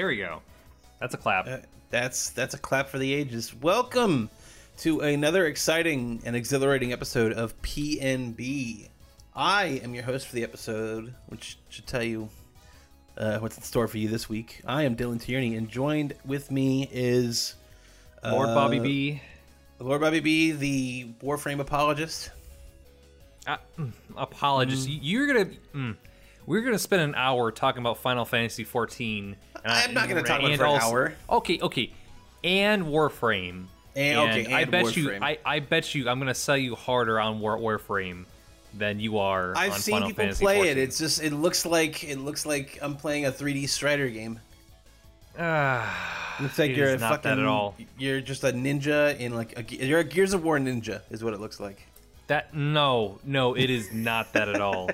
There we go. That's a clap. That's a clap for the ages. Welcome to another exciting and exhilarating episode of PNB. I am your host for the episode, which should tell you what's in store for you this week. I am Dylan Tierney, and joined with me is Lord Bobby B. Lord Bobby B, the Warframe apologist. Apologist. We're gonna spend an hour talking about Final Fantasy XIV. I'm not gonna talk about it for an hour. Okay, and Warframe. I bet you, I'm gonna sell you harder on Warframe than you are. I've seen Final people Fantasy play 14. It. It's just it looks like I'm playing a 3D Strider game. Looks like you're not fucking, that at all. You're just a ninja in you're a Gears of War ninja is what it looks like. No, it is not that at all.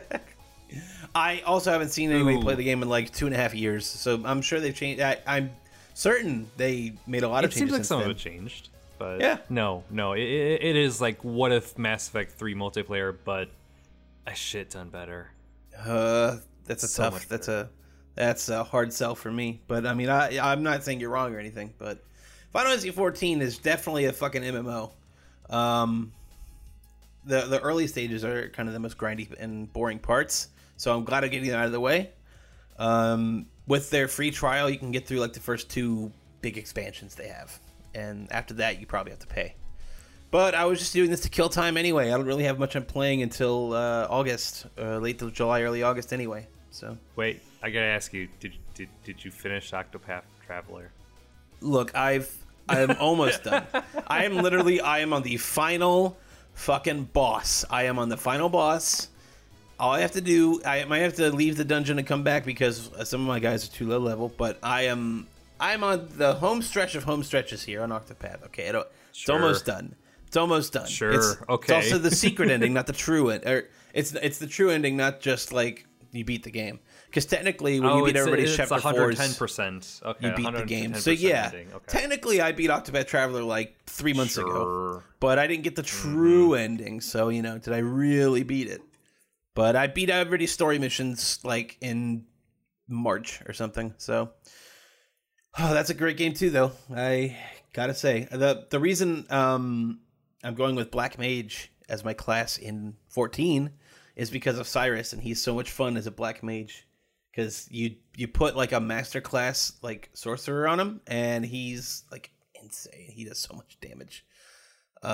I also haven't seen anybody play the game in like 2.5 years, so I'm sure they've changed. I'm certain they made a lot of changes. It seems like some of it changed, but yeah, no, it is like what if Mass Effect 3 multiplayer, but a shit ton better. That's a hard sell for me, but I mean I'm not saying you're wrong or anything, but Final Fantasy 14 is definitely a fucking MMO. The early stages are kind of the most grindy and boring parts, so I'm glad I'm getting that out of the way. With their free trial, you can get through like the first two big expansions they have, and after that, you probably have to pay. But I was just doing this to kill time anyway. I don't really have much I'm playing until August, late July, early August anyway. So wait, I gotta ask you, did you finish Octopath Traveler? Look, I'm almost done. I am on the final fucking boss. I am on the final boss. All I have to do, I might have to leave the dungeon and come back because some of my guys are too low level, but I'm on the home stretch of home stretches here on Octopath. Okay, It's almost done. It's almost done. Sure. Okay. It's also the secret ending, not the true end. Or it's the true ending, not just like you beat the game. Because technically, when you beat everybody's chapter 4s, 110%. Okay, you beat the game. So yeah, okay. Technically, I beat Octopath Traveler like 3 months ago, but I didn't get the true ending. So you know, did I really beat it? But I beat everybody's story missions like in March or something. So that's a great game too, though. I gotta say the reason I'm going with Black Mage as my class in 14 is because of Cyrus, and he's so much fun as a Black Mage because you put like a master class like sorcerer on him, and he's like insane. He does so much damage. But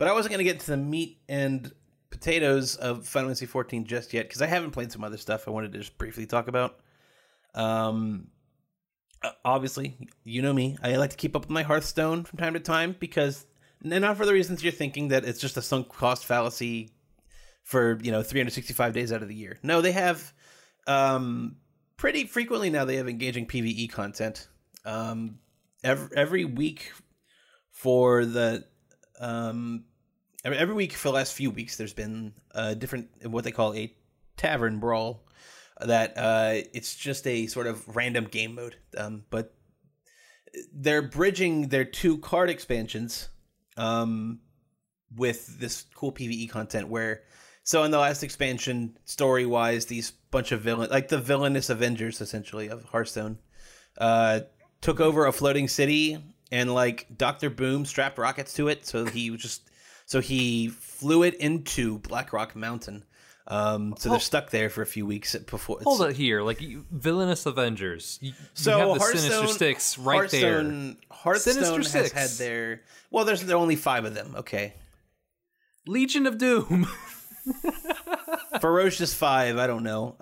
I wasn't gonna get to the meat and potatoes of Final Fantasy 14 just yet because I haven't played some other stuff I wanted to just briefly talk about. Obviously, you know me, I like to keep up with my Hearthstone from time to time because, and not for the reasons you're thinking that it's just a sunk cost fallacy for 365 days out of the year. No, they have pretty frequently now they have engaging PvE content every week for the every week for the last few weeks, there's been a different, what they call a tavern brawl, that it's just a sort of random game mode. But they're bridging their two card expansions with this cool PvE content where, so in the last expansion, story-wise, these bunch of villains, like the villainous Avengers, essentially, of Hearthstone, took over a floating city and, like, Dr. Boom strapped rockets to it, so he was just... So he flew it into Blackrock Mountain. So they're stuck there for a few weeks before. Hold it here, like villainous Avengers. You have the Sinister Six right there. Hearthstone has had their. Well, there are only 5 of them. Okay. Legion of Doom. Ferocious 5. I don't know.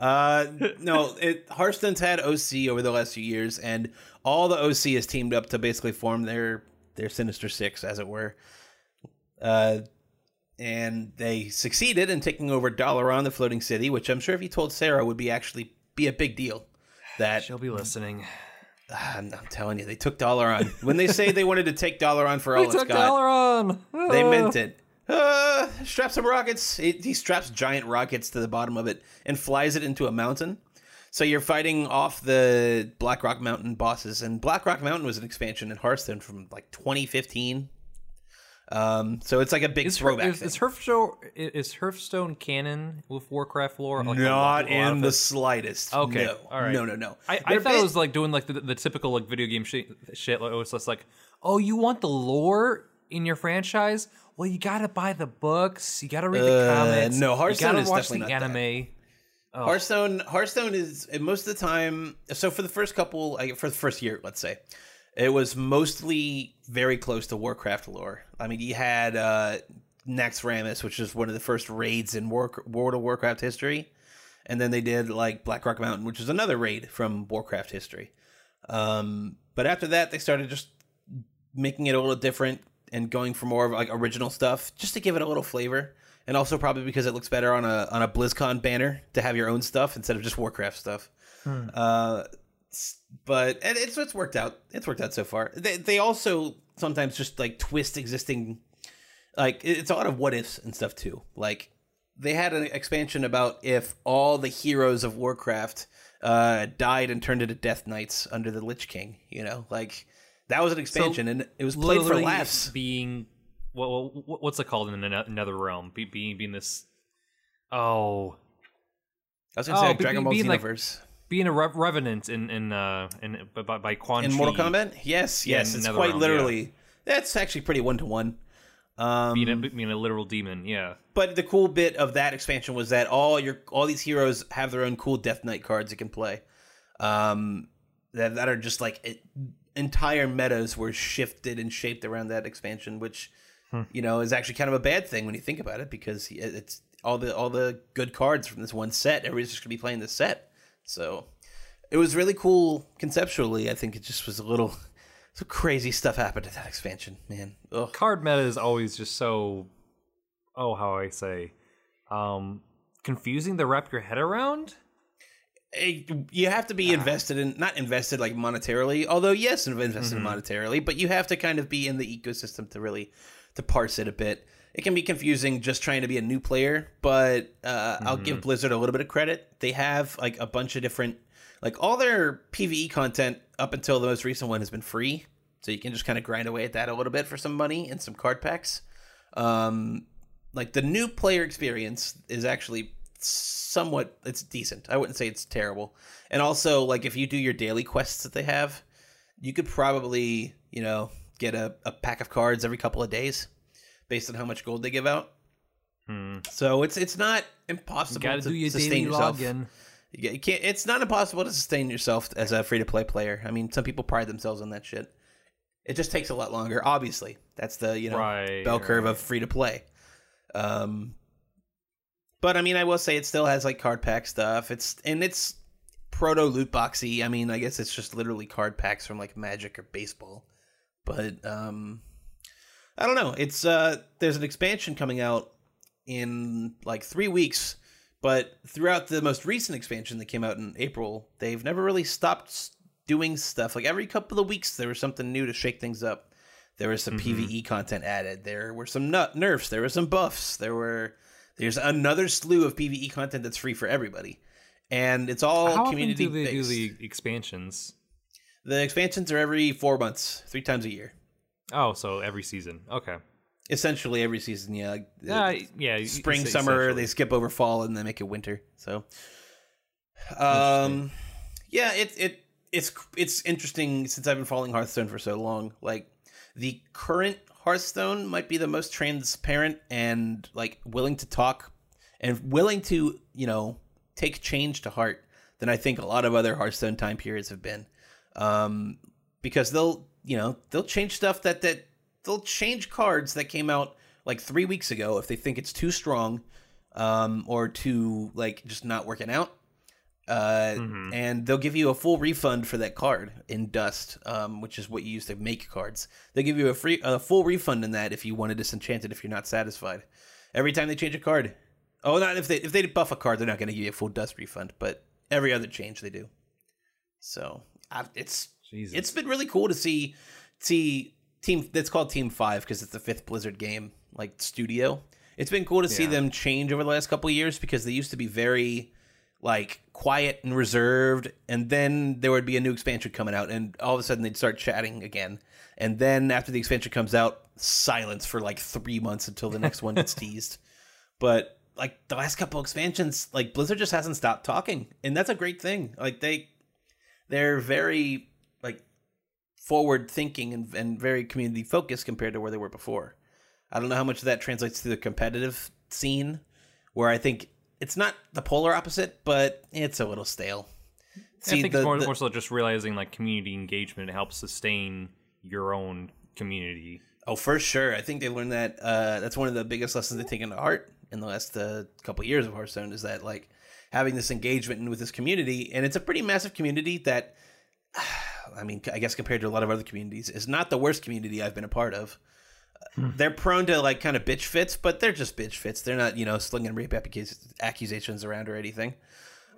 Hearthstone's had OC over the last few years, and all the OC has teamed up to basically form their Sinister Six, as it were. And they succeeded in taking over Dalaran, the floating city, which I'm sure if you told Sarah would be actually be a big deal. That she'll be listening. I'm telling you, they took Dalaran. When they say they wanted to take Dalaran for all it's got, they took Dalaran. They meant it. Strap some rockets. He straps giant rockets to the bottom of it and flies it into a mountain. So you're fighting off the Blackrock Mountain bosses, and Blackrock Mountain was an expansion in Hearthstone from like 2015. So it's like a big throwback. Is Hearthstone canon with Warcraft lore? Like not in the slightest. Okay, no. All right. No. I thought it was like doing like the typical like video game shit. Like, it was just like, oh, you want the lore in your franchise? Well, you gotta buy the books. You gotta read the comics. No, Hearthstone is definitely not anime. Oh. Hearthstone is most of the time. So for the first couple, for the first year, let's say. It was mostly very close to Warcraft lore. I mean, you had Naxxramas, which is one of the first raids in World of Warcraft history. And then they did, like, Blackrock Mountain, which is another raid from Warcraft history. But after that, they started just making it a little different and going for more of, like, original stuff just to give it a little flavor. And also probably because it looks better on a BlizzCon banner to have your own stuff instead of just Warcraft stuff. But it's worked out. It's worked out so far. They also sometimes just like twist existing, like it's a lot of what ifs and stuff too. Like they had an expansion about if all the heroes of Warcraft died and turned into Death Knights under the Lich King. You know, like that was an expansion, so and it was played for laughs. Being what's it called in another realm? Being this. Oh, I was gonna say Dragon Ball Xenoverse. Like, being a revenant by Quan Chi. In Mortal Kombat? Yes, it's quite literally. Yeah. That's actually pretty one-to-one. Being a literal demon, yeah. But the cool bit of that expansion was that all these heroes have their own cool Death Knight cards you can play. That are just like entire metas were shifted and shaped around that expansion, which you know is actually kind of a bad thing when you think about it, because it's all the good cards from this one set. Everybody's just gonna be playing this set. So it was really cool conceptually. I think it just was a little some crazy stuff happened at that expansion, man. Ugh. Card meta is always just so, confusing to wrap your head around. You have to be invested in, not invested like monetarily, although yes, invested monetarily, but you have to kind of be in the ecosystem to really to parse it a bit. It can be confusing just trying to be a new player, but I'll give Blizzard a little bit of credit. They have like a bunch of different, like all their PvE content up until the most recent one has been free. So you can just kind of grind away at that a little bit for some money and some card packs. Like the new player experience is actually somewhat, it's decent. I wouldn't say it's terrible. And also like if you do your daily quests that they have, you could probably, you know, get a pack of cards every couple of days. Based on how much gold they give out, so it's not impossible to sustain yourself. You can't. It's not impossible to sustain yourself as a free-to-play player. I mean, some people pride themselves on that shit. It just takes a lot longer. Obviously, that's the bell curve of free-to-play. But I mean, I will say it still has like card pack stuff. It's proto loot boxy. I mean, I guess it's just literally card packs from like Magic or baseball, but I don't know. It's there's an expansion coming out in like 3 weeks, but throughout the most recent expansion that came out in April, they've never really stopped doing stuff. Like every couple of weeks, there was something new to shake things up. There was some PvE content added. There were some nerfs. There were some buffs. There's another slew of PvE content that's free for everybody, and it's all community based. How often do they do the expansions? The expansions are every 4 months, 3 times a year. Oh, so every season. Okay. Essentially every season, yeah. Yeah. Spring, summer, they skip over fall and then make it winter. So, yeah, it's interesting since I've been following Hearthstone for so long. Like, the current Hearthstone might be the most transparent and, like, willing to talk and willing to, you know, take change to heart than I think a lot of other Hearthstone time periods have been. Because they'll change stuff that they'll change cards that came out like 3 weeks ago if they think it's too strong or too like just not working out. And they'll give you a full refund for that card in dust, which is what you use to make cards. They'll give you a full refund in that if you want to disenchant it if you're not satisfied. Every time they change a card. Oh, not if they buff a card, they're not going to give you a full dust refund, but every other change they do. So, it's Jesus. It's been really cool to see team that's called Team 5 because it's the 5th Blizzard game like studio. It's been cool to see them change over the last couple of years because they used to be very like quiet and reserved, and then there would be a new expansion coming out, and all of a sudden they'd start chatting again. And then after the expansion comes out, silence for like 3 months until the next one gets teased. But like the last couple expansions, like Blizzard just hasn't stopped talking, and that's a great thing. Like they're very like forward thinking and very community focused compared to where they were before. I don't know how much of that translates to the competitive scene, where I think it's not the polar opposite, but it's a little stale. See, I think it's more so just realizing like community engagement helps sustain your own community. Oh, for sure. I think they learned that. That's one of the biggest lessons they've taken to heart in the last couple of years of Hearthstone, is that like having this engagement with this community, and it's a pretty massive community that, I mean, I guess compared to a lot of other communities, is not the worst community I've been a part of. They're prone to like kind of bitch fits, but they're just bitch fits. They're not, you know, slinging rape accusations around or anything.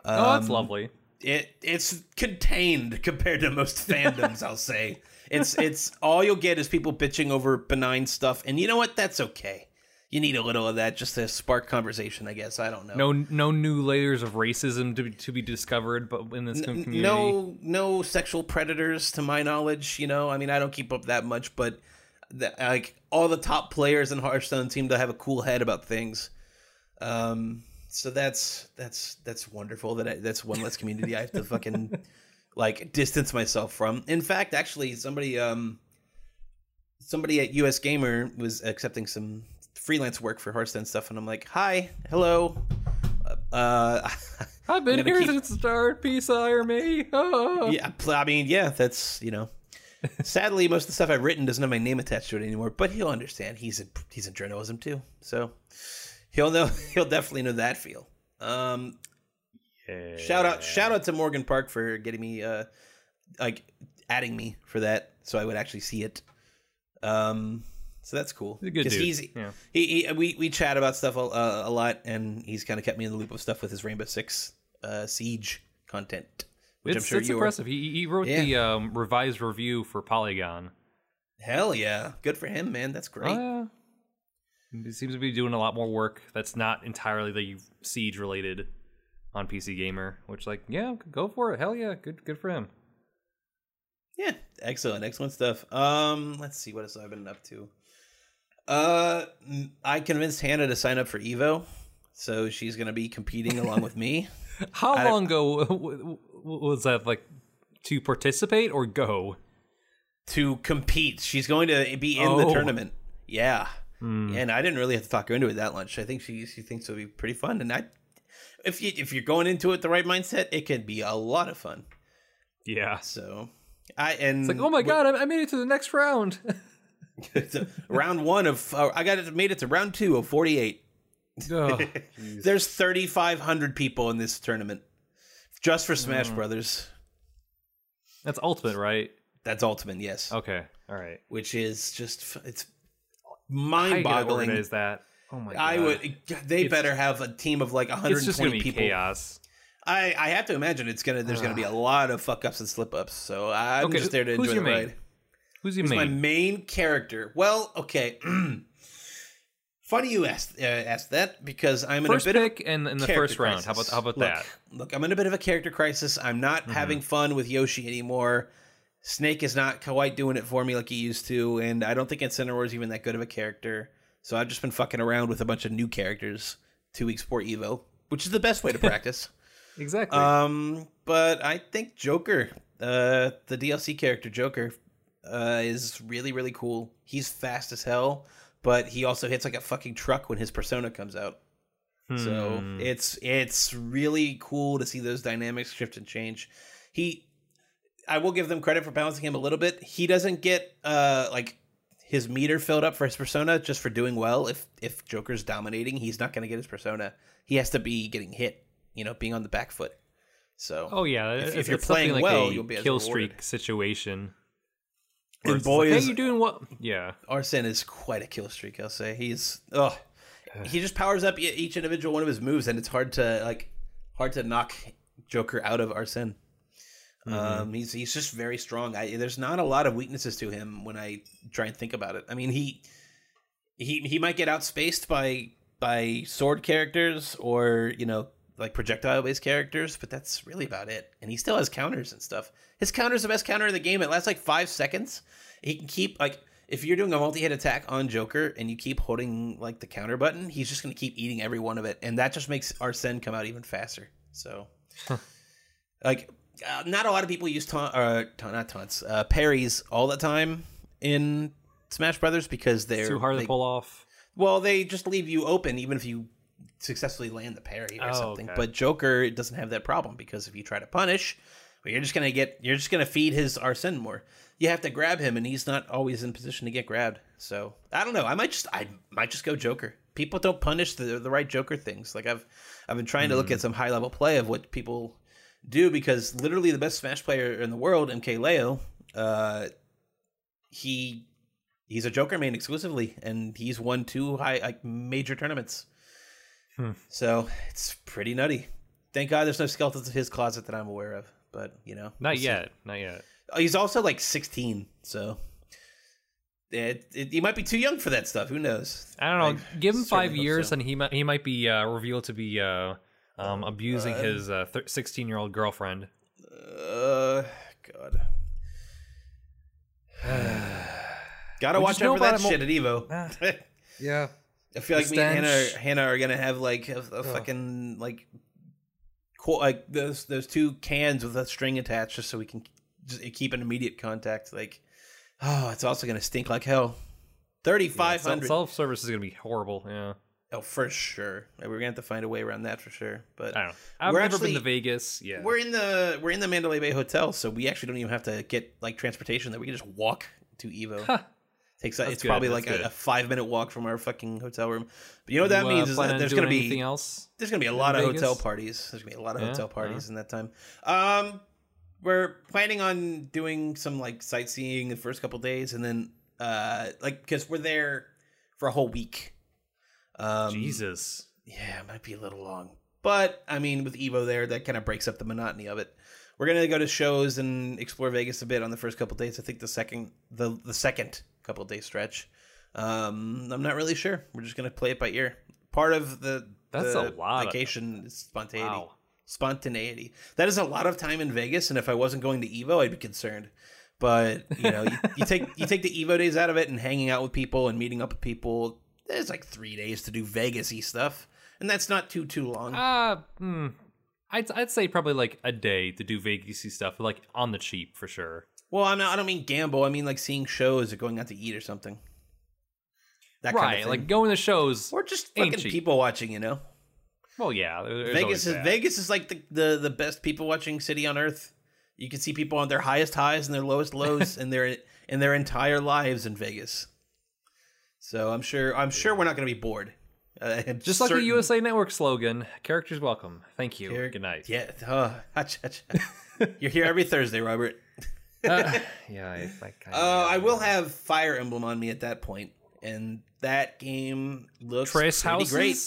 Oh, that's lovely. It's contained compared to most fandoms, I'll say. It's all you'll get is people bitching over benign stuff, and you know what? That's okay. You need a little of that just to spark conversation, I guess. I don't know. No new layers of racism to be discovered, but in this community, no sexual predators, to my knowledge. You know, I mean, I don't keep up that much, but like all the top players in Hearthstone seem to have a cool head about things. So that's wonderful. That's one less community I have to fucking like distance myself from. In fact, actually, somebody at US Gamer was accepting some freelance work for Hearthstone stuff, and I'm like, hi, hello. I've been here since the start. Peace, hire me. Oh. Yeah, I mean, yeah, that's, you know. Sadly, most of the stuff I've written doesn't have my name attached to it anymore, but he'll understand. He's in journalism too, so he'll know. He'll definitely know that feel. Yeah. Shout out to Morgan Park for getting me, like adding me for that, so I would actually see it. So that's cool. He's a good dude. We chat about stuff a lot, and he's kind of kept me in the loop of stuff with his Rainbow Six Siege content. Which it's, I'm sure it's impressive. He wrote the revised review for Polygon. Hell yeah. Good for him, man. That's great. He seems to be doing a lot more work that's not entirely the Siege related on PC Gamer, which, like, yeah, go for it. Hell yeah. Good for him. Yeah. Excellent stuff. Let's see what else I've been up to. I convinced Hannah to sign up for Evo, so she's going to be competing along with me. How long ago was that, like, to participate or go? To compete. She's going to be in the tournament. Yeah. And I didn't really have to talk her into it that much. I think she thinks it'll be pretty fun. And if you're going into it the right mindset, it can be a lot of fun. Yeah. So it's like, oh my God, I made it to the next round. Round one of made it to round two of 48. Oh, there's 3,500 people in this tournament just for Smash Brothers. That's Ultimate, right? That's Ultimate, yes. Okay, all right. Which is just, it's mind-boggling. How is that? Oh my God! Better have a team of like 120 people. It's just gonna be chaos. I have to imagine there's gonna be a lot of fuck ups and slip ups. So I'm just there to enjoy the ride. Who's my main character? Well, okay. Funny you asked that, because I'm in the first round. How about that? Look, I'm in a bit of a character crisis. I'm not having fun with Yoshi anymore. Snake is not quite doing it for me like he used to, and I don't think Incineroar is even that good of a character. So I've just been fucking around with a bunch of new characters 2 weeks before Evo, which is the best way to practice. Exactly. But I think Joker, the DLC character Joker, is really, really cool. He's fast as hell, but he also hits like a fucking truck when his persona comes out. So it's really cool to see those dynamics shift and change. I will give them credit for balancing him a little bit. He doesn't get like his meter filled up for his persona just for doing well. If Joker's dominating, he's not going to get his persona. He has to be getting hit, you know, being on the back foot. So if you're playing like well, you'll be kill streak situation. And boy, like, hey, you doing what? Yeah, Arsene is quite a kill streak. I'll say he just powers up each individual one of his moves, and it's hard to knock Joker out of Arsene. He's just very strong. There's not a lot of weaknesses to him when I try and think about it. I mean, he might get outspaced by sword characters or, you know, like projectile-based characters, but that's really about it. And he still has counters and stuff. His counter is the best counter in the game. It lasts like 5 seconds. He can keep, like, if you're doing a multi-hit attack on Joker and you keep holding like the counter button, he's just going to keep eating every one of it. And that just makes Arsene come out even faster. So, like, not a lot of people use parries all the time in Smash Brothers because they're... It's too hard to pull off. Well, they just leave you open even if you successfully land the parry or something. Okay. But Joker doesn't have that problem because if you try to punish, well, you're just going to feed his Arsene more. You have to grab him, and he's not always in position to get grabbed. So I don't know. I might just go Joker. People don't punish the right Joker things. Like I've been trying to look at some high level play of what people do because literally the best Smash player in the world, MKLeo, he's a Joker main exclusively, and he's won 2 high like major tournaments. So it's pretty nutty. Thank God there's no skeletons in his closet that I'm aware of. But you know, not yet. He's also like 16, so he might be too young for that stuff. Who knows? I don't know. Give him 5 years, and he might be revealed to be abusing his 16-year-old girlfriend. God, gotta watch out for that shit at Evo. Yeah, I feel like me and Hannah are gonna have like a fucking like cool, like those 2 cans with a string attached, just so we can keep an immediate contact. Like, oh, it's also gonna stink like hell. 3,500 self-service is gonna be horrible. Yeah, oh for sure. We're gonna have to find a way around that for sure. But I don't know. I've never been to Vegas. Yeah, we're in the Mandalay Bay Hotel, so we actually don't even have to get like transportation. That we can just walk to Evo. It's probably like a 5-minute walk from our fucking hotel room. But you know what that means is that there's gonna be a lot of hotel parties. There's gonna be a lot of hotel parties in that time. We're planning on doing some like sightseeing the first couple days, and then like because we're there for a whole week. Jesus, yeah, it might be a little long, but I mean, with Evo there, that kind of breaks up the monotony of it. We're gonna go to shows and explore Vegas a bit on the first couple days. I think the second couple day stretch. I'm not really sure. We're just gonna play it by ear. Part of the vacation is spontaneity. Wow. Spontaneity. That is a lot of time in Vegas, and if I wasn't going to Evo, I'd be concerned. But you know, you take the Evo days out of it and hanging out with people and meeting up with people. There's like 3 days to do Vegas-y stuff, and that's not too long. I'd say probably like a day to do Vegas-y stuff, like on the cheap for sure. Well, I don't mean gamble. I mean like seeing shows or going out to eat or something. That kind of thing. Like going to shows or just fucking people watching, you know. Well, yeah, Vegas is like the best people watching city on earth. You can see people on their highest highs and their lowest lows and their entire lives in Vegas. So I'm sure we're not going to be bored. Just like the USA Network slogan, characters welcome. Thank you. Good night. Yeah, you're here every Thursday, Robert. I will have Fire Emblem on me at that point, and that game looks pretty great.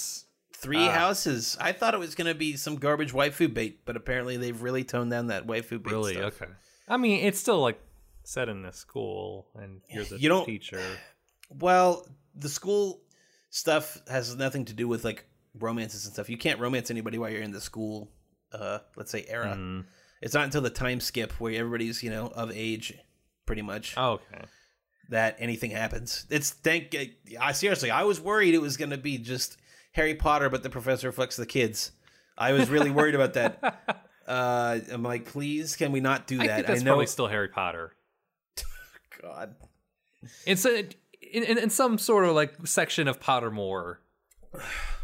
3 houses. I thought it was going to be some garbage waifu bait, but apparently they've really toned down that waifu bait stuff. Okay. I mean, it's still like set in the school, and you're the teacher. Well, the school stuff has nothing to do with like romances and stuff. You can't romance anybody while you're in the school, let's say, era. Mm. It's not until the time skip where everybody's, you know, of age, pretty much. Oh, okay. That anything happens. I was worried it was going to be just Harry Potter, but the professor fucks the kids. I was really worried about that. I'm like, please, can we not do that? I think that's probably still Harry Potter. God. It's in some sort of like section of Pottermore.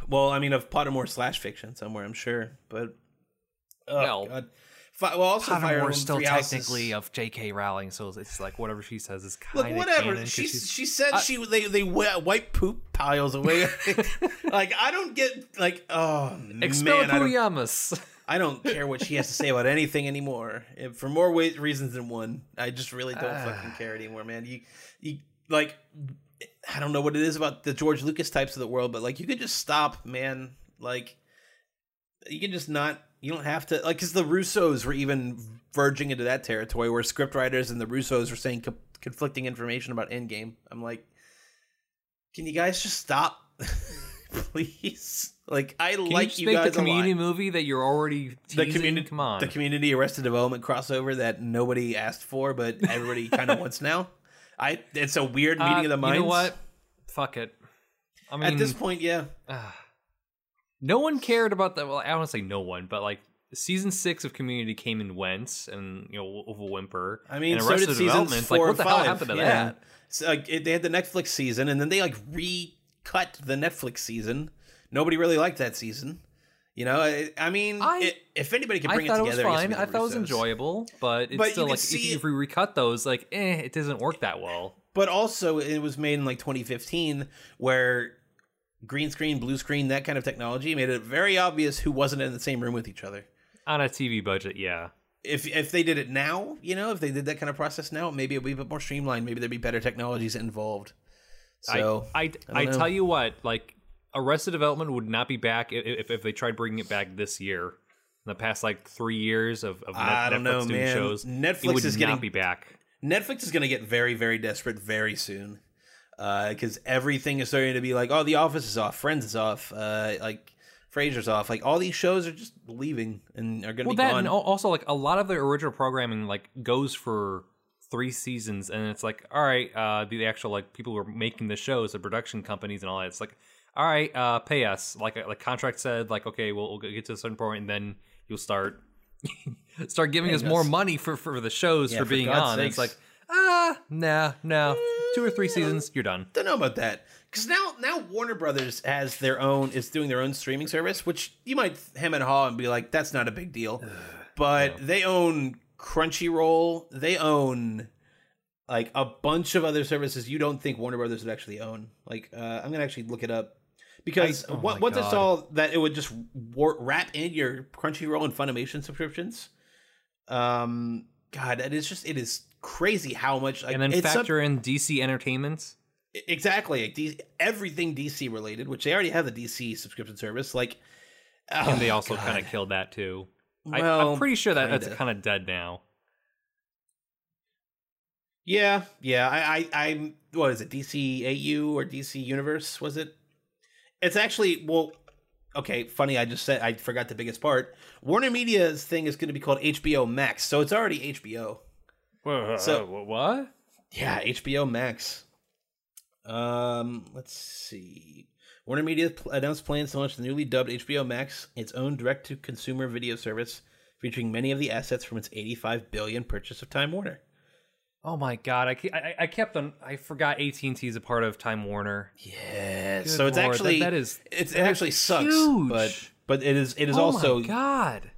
Well, I mean, of Pottermore / fiction somewhere, I'm sure. But God. Well, also Pottermore's still technically of J.K. Rowling, so it's like whatever she says is kind of canon. She said they wipe poop piles away. Like I don't get like expel Puyamas. I don't care what she has to say about anything anymore. For more reasons than one, I just really don't fucking care anymore, man. You like I don't know what it is about the George Lucas types of the world, but like you could just stop, man. Like you can just not. You don't have to, like, because the Russos were even verging into that territory where scriptwriters and the Russos were saying conflicting information about Endgame. I'm like, can you guys just stop? please. Like, I can like you guys a lot. Can you just make the Community movie that you're already teasing? Come on. The Community Arrested Development crossover that nobody asked for, but everybody kind of wants now. It's a weird meeting of the minds. You know what? Fuck it. I mean, at this point, yeah. No one cared about that. Well, I don't want to say no one, but like season 6 of Community came and went, and you know, over whimper. I mean, and so did seasons 4 and 5. Like, what the hell happened to that? So, like, they had the Netflix season, and then they like recut the Netflix season. Nobody really liked that season, you know. If anybody could bring it together, it was fine. I thought it was enjoyable, but it's still like if we recut those, like, it doesn't work that well. But also, it was made in like 2015, where green screen, blue screen, that kind of technology made it very obvious who wasn't in the same room with each other on a TV budget. Yeah. If they did it now, you know, if they did that kind of process now, maybe it'd be a bit more streamlined. Maybe there'd be better technologies involved. So I tell you what, like, Arrested Development would not be back if they tried bringing it back this year. In the past like 3 years of Netflix doing shows, Netflix is going to be back. Netflix is going to get very, very desperate very soon, because everything is starting to be like, oh, The Office is off, Friends is off, like Frasier's off, like all these shows are just leaving and are going to be gone. And also, like, a lot of the original programming like goes for 3 seasons, and it's like, all right, the actual like people who are making the shows, the production companies and all that, it's like, all right, pay us. Like contract said, like, okay, we'll get to a certain point, and then you'll start giving us more money for the shows for being on. It's like, nah, 2 or 3 seasons, you're done. Don't know about that, because now Warner Brothers has their own, is doing their own streaming service, which you might hem and haw and be like, that's not a big deal, but they own Crunchyroll, they own like a bunch of other services you don't think Warner Brothers would actually own. Like, I'm gonna actually look it up. Because once I saw that it would just wrap in your Crunchyroll and Funimation subscriptions, God, it is crazy how much. Like, and then factor in DC Entertainment. Exactly, like everything DC related, which they already have the DC subscription service. Like, and they also kind of killed that too. Well, I'm pretty sure that's kind of dead now. Yeah. I'm. What is it? DCAU or DC Universe? Was it? It's actually, well, okay, funny, I just said, I forgot the biggest part. Warner Media's thing is going to be called HBO Max, so it's already HBO. What? Yeah, HBO Max. Let's see. Warner Media announced plans to launch the newly dubbed HBO Max, its own direct-to-consumer video service, featuring many of the assets from its $85 billion purchase of Time Warner. Oh my God! I forgot AT&T is a part of Time Warner. Yes. Good so Lord. It's actually it actually sucks. Huge. But it is oh also. Oh my God.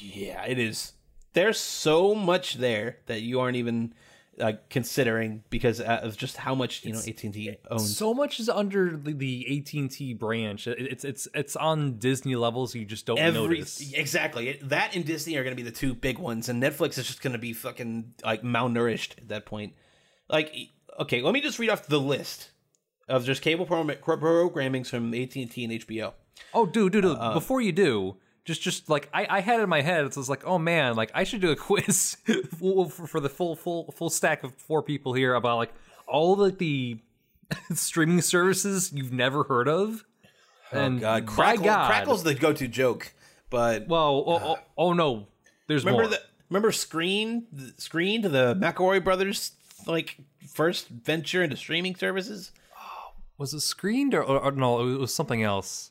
Yeah, it is. There's so much there that you aren't even considering because of just how much AT&T owns. So much is under the AT&T branch. It's on Disney levels. You just don't notice. Exactly. That and Disney are going to be the 2 big ones, and Netflix is just going to be fucking like malnourished at that point. Like, okay, let me just read off the list of just cable programmings from AT&T and HBO. Oh, dude! Before you do. Just like I had it in my head. It's just like, oh man, like I should do a quiz for the full stack of 4 people here about like all the streaming services you've never heard of. And oh God, Crackle's the go-to joke, but no, there's more. Remember Screened, the McElroy brothers' like first venture into streaming services. Oh, was it Screened or no? It was something else.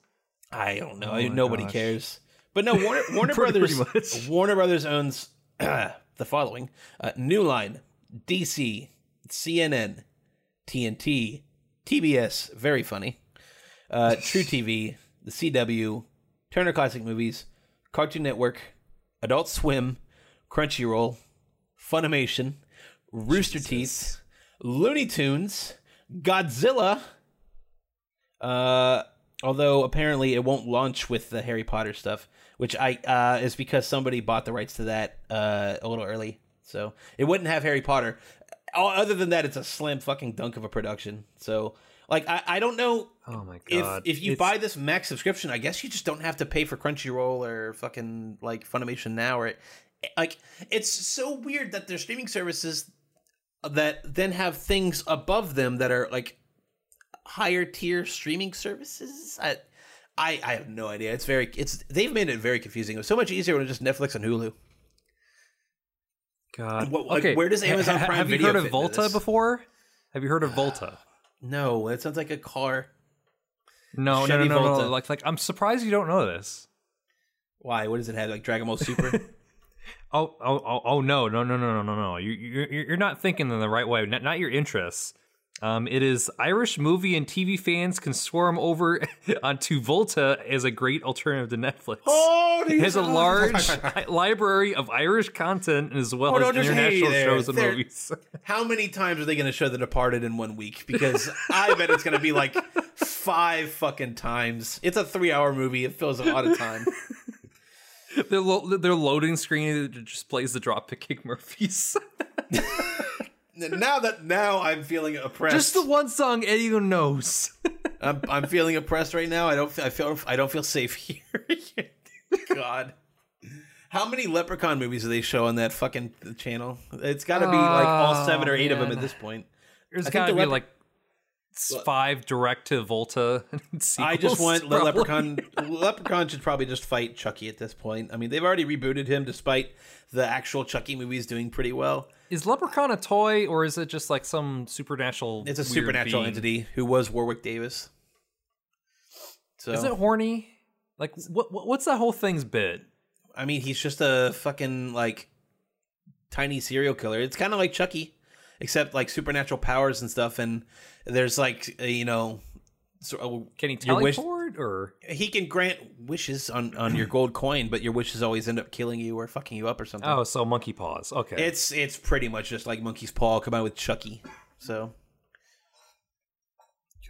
I don't know. Nobody cares. But no, Warner Brothers. Warner Brothers owns the following: New Line, DC, CNN, TNT, TBS, very funny, True TV, The CW, Turner Classic Movies, Cartoon Network, Adult Swim, Crunchyroll, Funimation, Rooster Teeth, Looney Tunes, Godzilla. Although apparently it won't launch with the Harry Potter stuff. Which is because somebody bought the rights to that a little early. So it wouldn't have Harry Potter. Other than that, it's a slam fucking dunk of a production. So, like, I don't know. Oh my God. If you buy this Max subscription, I guess you just don't have to pay for Crunchyroll or fucking, like, Funimation now. Or like, it's so weird that there's streaming services that then have things above them that are, like, higher tier streaming services? I have no idea. It's very, they've made it very confusing. It was so much easier when it was just Netflix and Hulu. God. Okay. Where does Amazon Prime Video fit into this? Have you heard of Volta before? Have you heard of Volta? No, that sounds like a car. No, Chevy no. Like, I'm surprised you don't know this. Why? What does it have? Like Dragon Ball Super? Oh, no. You're not thinking in the right way. Not your interests. It is Irish movie and TV fans can swarm over onto Volta as a great alternative to Netflix. Oh, it has a large library of Irish content as well as international shows and movies. How many times are they going to show The Departed in 1 week? Because I bet it's going to be like 5 fucking times. It's a 3-hour movie. It fills a lot of time. Their loading screen just plays the Dropkick Murphys. Now I'm feeling oppressed. Just the one song anyone knows. I'm feeling oppressed right now. I don't feel safe here. God, how many Leprechaun movies do they show on that fucking channel? It's got to be like all 7 or 8 of them at this point. There's got to be like 5 direct to Volta. Sequels, I just want Leprechaun. Leprechaun should probably just fight Chucky at this point. I mean, they've already rebooted him, despite the actual Chucky movies doing pretty well. Is Leprechaun a toy, or is it just like some supernatural? It's a supernatural being? Entity who was Warwick Davis. So is it horny? Like, what's that whole thing's bit? I mean, he's just a fucking like tiny serial killer. It's kind of like Chucky, except like supernatural powers and stuff. And there's like can he teleport or he can grant wishes on your gold coin, but your wishes always end up killing you or fucking you up or something. Oh, so monkey paws. Okay, it's pretty much just like monkey's paw combined with Chucky. So,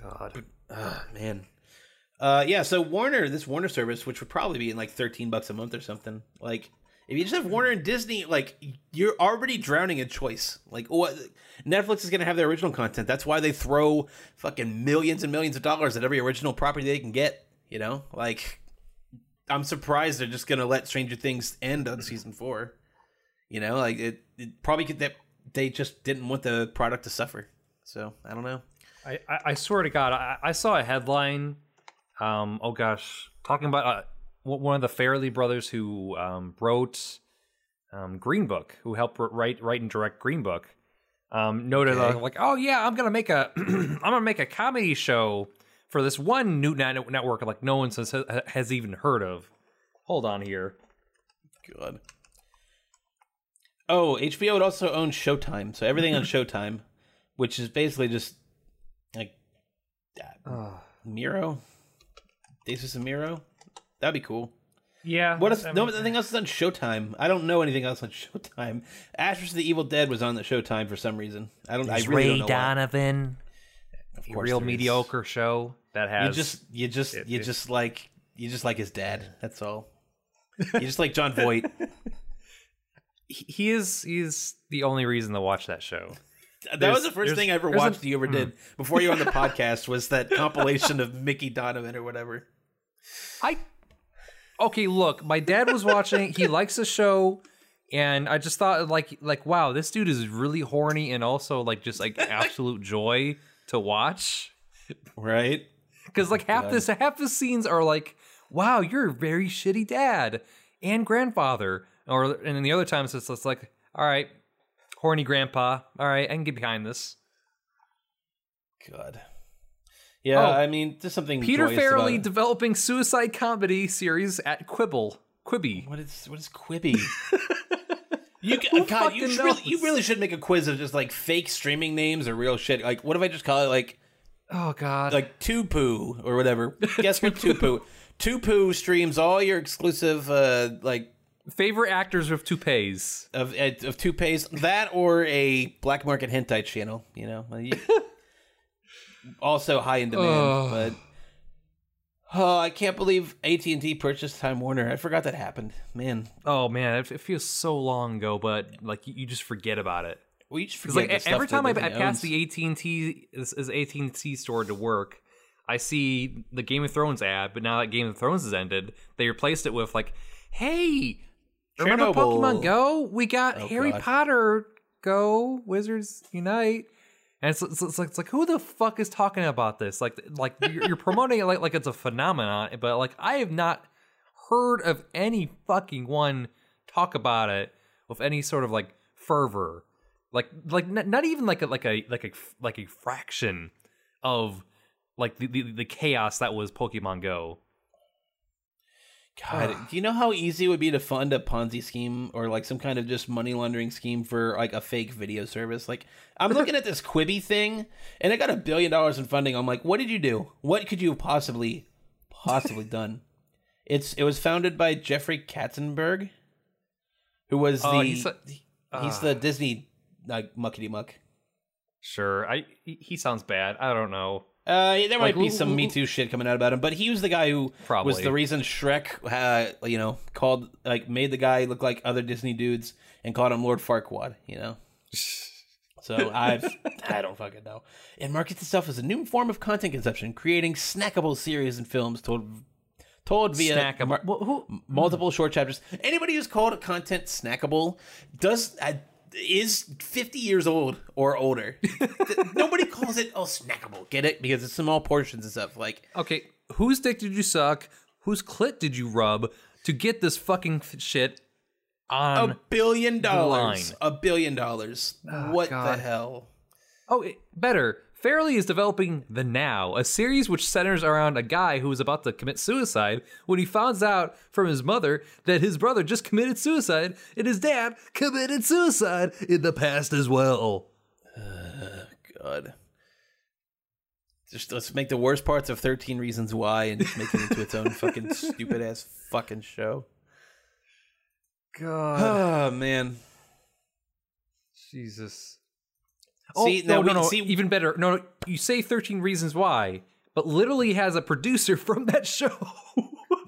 God, man, yeah. So this Warner service, which would probably be in like $13 a month or something. Like, if you just have Warner and Disney, like you're already drowning in choice. Like, what Netflix is going to have their original content. That's why they throw fucking millions and millions of dollars at every original property they can get. You know, like I'm surprised they're just going to let Stranger Things end on season 4. You know, like it probably could. They just didn't want the product to suffer. So I don't know. I swear to God, I saw a headline. Oh gosh, talking about. One of the Farrelly brothers who wrote Green Book, who helped write and direct Green Book, noted like, "Oh yeah, I'm gonna make a comedy show for this one new network like no one has even heard of." Hold on here. Good. Oh, HBO would also own Showtime, so everything on Showtime, which is basically just like Miro, Days of Miro. That'd be cool. Yeah. What else? No, nothing else is on Showtime. I don't know anything else on Showtime. Ash vs. the Evil Dead was on the Showtime for some reason. I really don't know. Ray Donovan. Of course, real mediocre show that has you just like his dad. That's all. You just like John Voight. He's the only reason to watch that show. That was the first thing I ever watched. You ever did before you were on the podcast was that compilation of Mickey Donovan or whatever. Okay, look, my dad was watching, he likes the show, and I just thought, like, wow, this dude is really horny and also, like, just, like, absolute joy to watch. Right? Because, like, half the scenes are like, wow, you're a very shitty dad and grandfather. And then the other times it's like, all right, horny grandpa. All right, I can get behind this. God. Yeah, I mean, there's something. Peter Farrelly developing suicide comedy series at Quibi. What is Quibi? You really should make a quiz of just like fake streaming names or real shit. Like, what if I just call it like, oh god, like Tupu or whatever? Guess what Tupu? Tupu streams all your exclusive like favorite actors of toupees of toupees that or a black market hentai channel. You know. Also high in demand, but I can't believe AT&T purchased Time Warner. I forgot that happened, man. Oh man, it feels so long ago, but like you just forget about it. Well, you just forget. Like, every time I pass the AT&T store to work, I see the Game of Thrones ad. But now that Game of Thrones has ended, they replaced it with like, "Hey, remember Pokemon Go? We got Harry Potter Go, Wizards Unite." And it's like who the fuck is talking about this? Like you're promoting it like it's a phenomenon, but like I have not heard of any fucking one talk about it with any sort of like fervor. Like not even like a fraction of like the chaos that was Pokemon Go. God, do you know how easy it would be to fund a Ponzi scheme or like some kind of just money laundering scheme for like a fake video service? Like I'm looking at this Quibi thing and it got $1 billion in funding. I'm like, what did you do? What could you have possibly done? It was founded by Jeffrey Katzenberg, who was he's the Disney like muckety muck. Sure, he sounds bad. I don't know. There might be some Me Too shit coming out about him, but he was the guy who was the reason Shrek, made the guy look like other Disney dudes and called him Lord Farquaad, you know? So I don't fucking know. It markets itself as a new form of content consumption, creating snackable series and films told via multiple short chapters. Anybody who's called content snackable is 50 years old or older. Nobody calls it snackable. Get it? Because it's small portions and stuff. Like, okay, whose dick did you suck? Whose clit did you rub to get this fucking shit on $1 billion? $1 billion. Oh, what God. The hell? Oh, better. Fairly is developing The Now, a series which centers around a guy who is about to commit suicide when he finds out from his mother that his brother just committed suicide and his dad committed suicide in the past as well. God. Just let's make the worst parts of 13 Reasons Why and just make it into its own fucking stupid-ass fucking show. God. Oh, man. Jesus. Oh, see, even better. No, you say 13 Reasons Why, but literally has a producer from that show.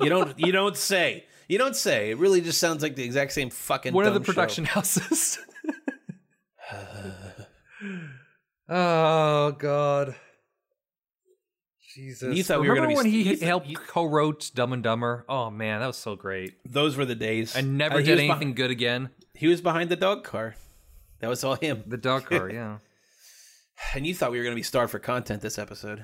You don't say. You don't say. It really just sounds like the exact same fucking one of the production houses. Oh God, Jesus! You thought remember when he helped co-wrote Dumb and Dumber? Oh man, that was so great. Those were the days. I never did anything good again. He was behind the dog car. That was all him. The dog car, yeah. And you thought we were going to be starved for content this episode.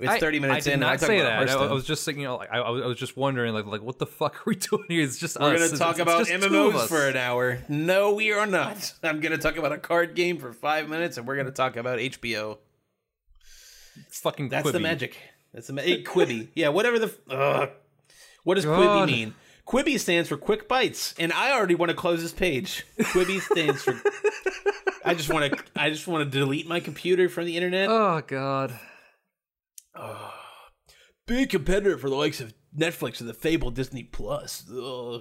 It's 30 minutes in. I did not say that. I was just thinking, I was just wondering, like, what the fuck are we doing here? It's just we're going to talk about MMOs for an hour. No, we are not. I'm going to talk about a card game for 5 minutes, and we're going to talk about HBO. It's fucking Quibi. That's the magic. That's the Quibi. Yeah, whatever the... what does Quibi mean? Quibi stands for Quick Bites, and I already want to close this page. Quibi stands for... I just want to delete my computer from the internet. Oh, God. Oh, big competitor for the likes of Netflix and the fabled Disney Plus. Ugh.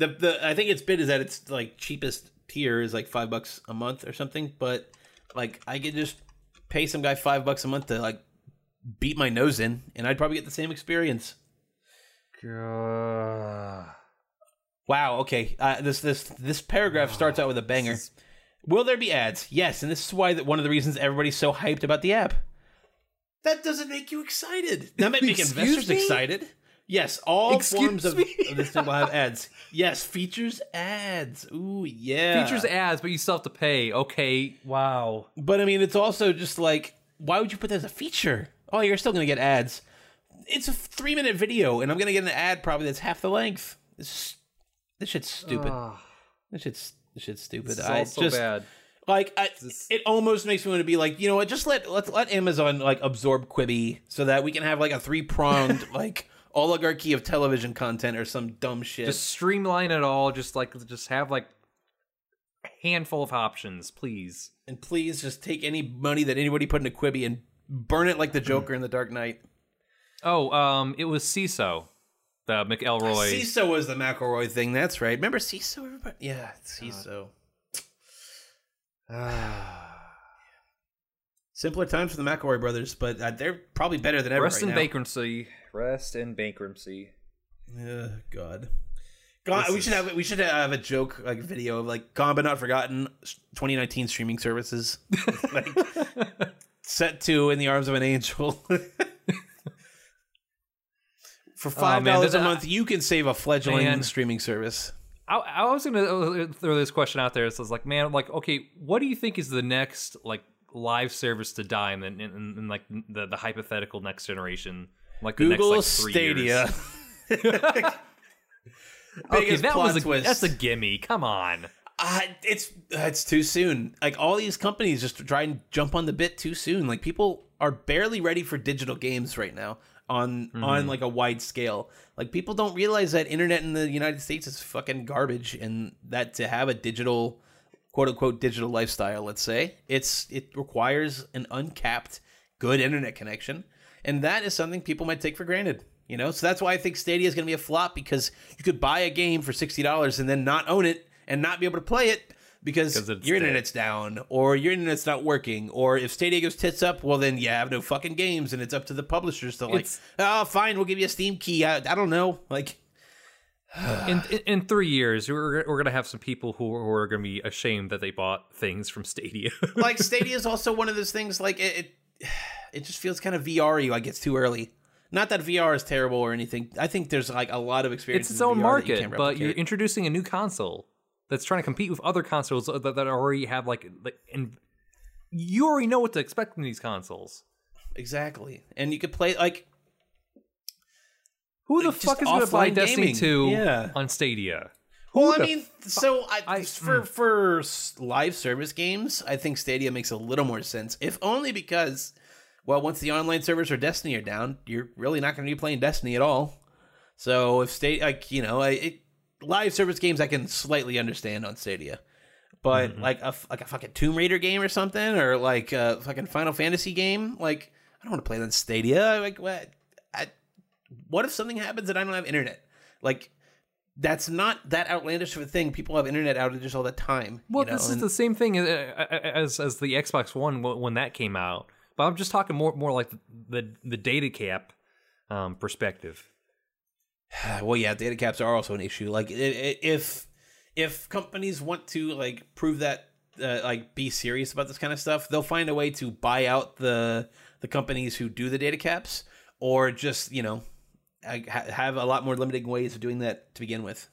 I think its bid is that its like cheapest tier is like $5 a month or something, but like I could just pay some guy $5 a month to like beat my nose in, and I'd probably get the same experience. God. Wow. Okay. This paragraph starts out with a banger. Will there be ads? Yes, and this is why one of the reasons everybody's so hyped about the app. That doesn't make you excited. That might make investors excited. Yes, all forms of this thing will have ads. Yes, features ads. Ooh, yeah. Features ads, but you still have to pay. Okay. Wow. But I mean, it's also just like, why would you put that as a feature? Oh, you're still gonna get ads. It's a 3-minute video, and I'm going to get an ad probably that's half the length. This shit's stupid. This shit's stupid. It's so bad. Like, it almost makes me want to be like, you know what? Just let Amazon like absorb Quibi so that we can have like a 3-pronged like oligarchy of television content or some dumb shit. Just streamline it all. Just have like a handful of options, please. And please just take any money that anybody put into Quibi and burn it like the Joker in The Dark Knight. Oh, it was CISO, the McElroy. CISO was the McElroy thing. That's right. Remember CISO, everybody? Yeah, CISO. Simpler times for the McElroy brothers, but they're probably better than ever. Rest in bankruptcy. God, we should have a joke like video of like gone but not forgotten 2019 streaming services, like set to In the Arms of an Angel. For $5 a month, you can save a fledgling streaming service. I was going to throw this question out there. So it's like, man, like, okay, what do you think is the next like live service to die in like the hypothetical next generation, like Google the next like 3 years. Stadia. Okay, that was a twist. That's a gimme. Come on. It's too soon. Like, all these companies just try and jump on the bit too soon. Like, people are barely ready for digital games right now on like a wide scale. Like, people don't realize that internet in the United States is fucking garbage, and that to have a digital, quote unquote, digital lifestyle, let's say, it requires an uncapped good internet connection, and that is something people might take for granted. You know, so that's why I think Stadia is going to be a flop, because you could buy a game for $60 and then not own it and not be able to play it because your internet's down, or your internet's not working, or if Stadia goes tits up, well, then you have no fucking games, and it's up to the publishers to like, oh, fine, we'll give you a Steam key. I don't know. Like, in 3 years, we're going to have some people who are going to be ashamed that they bought things from Stadia. Like, Stadia is also one of those things, like, it just feels kind of VR-y, like it's too early. Not that VR is terrible or anything. I think there's like a lot of experience. It's its own market, but you're introducing a new console that's trying to compete with other consoles that already have like, and you already know what to expect from these consoles. Exactly, and you could play like. Who the fuck is going to buy Destiny 2 on Stadia? Well, I mean, so for live service games, I think Stadia makes a little more sense, if only because. Well, once the online servers for Destiny are down, you're really not going to be playing Destiny at all. So if Stadia, like, you know, live service games I can slightly understand on Stadia, but like a fucking Tomb Raider game or something, or like a fucking Final Fantasy game, like, I don't want to play on Stadia. Like, what if something happens and I don't have internet? Like, that's not that outlandish of a thing. People have internet outages all the time. Well, you know? This is the same thing as the Xbox One when that came out. But I'm just talking more like the data cap perspective. Well, yeah, data caps are also an issue. Like, if companies want to like prove that, like, be serious about this kind of stuff, they'll find a way to buy out the companies who do the data caps, or just, you know, have a lot more limiting ways of doing that to begin with.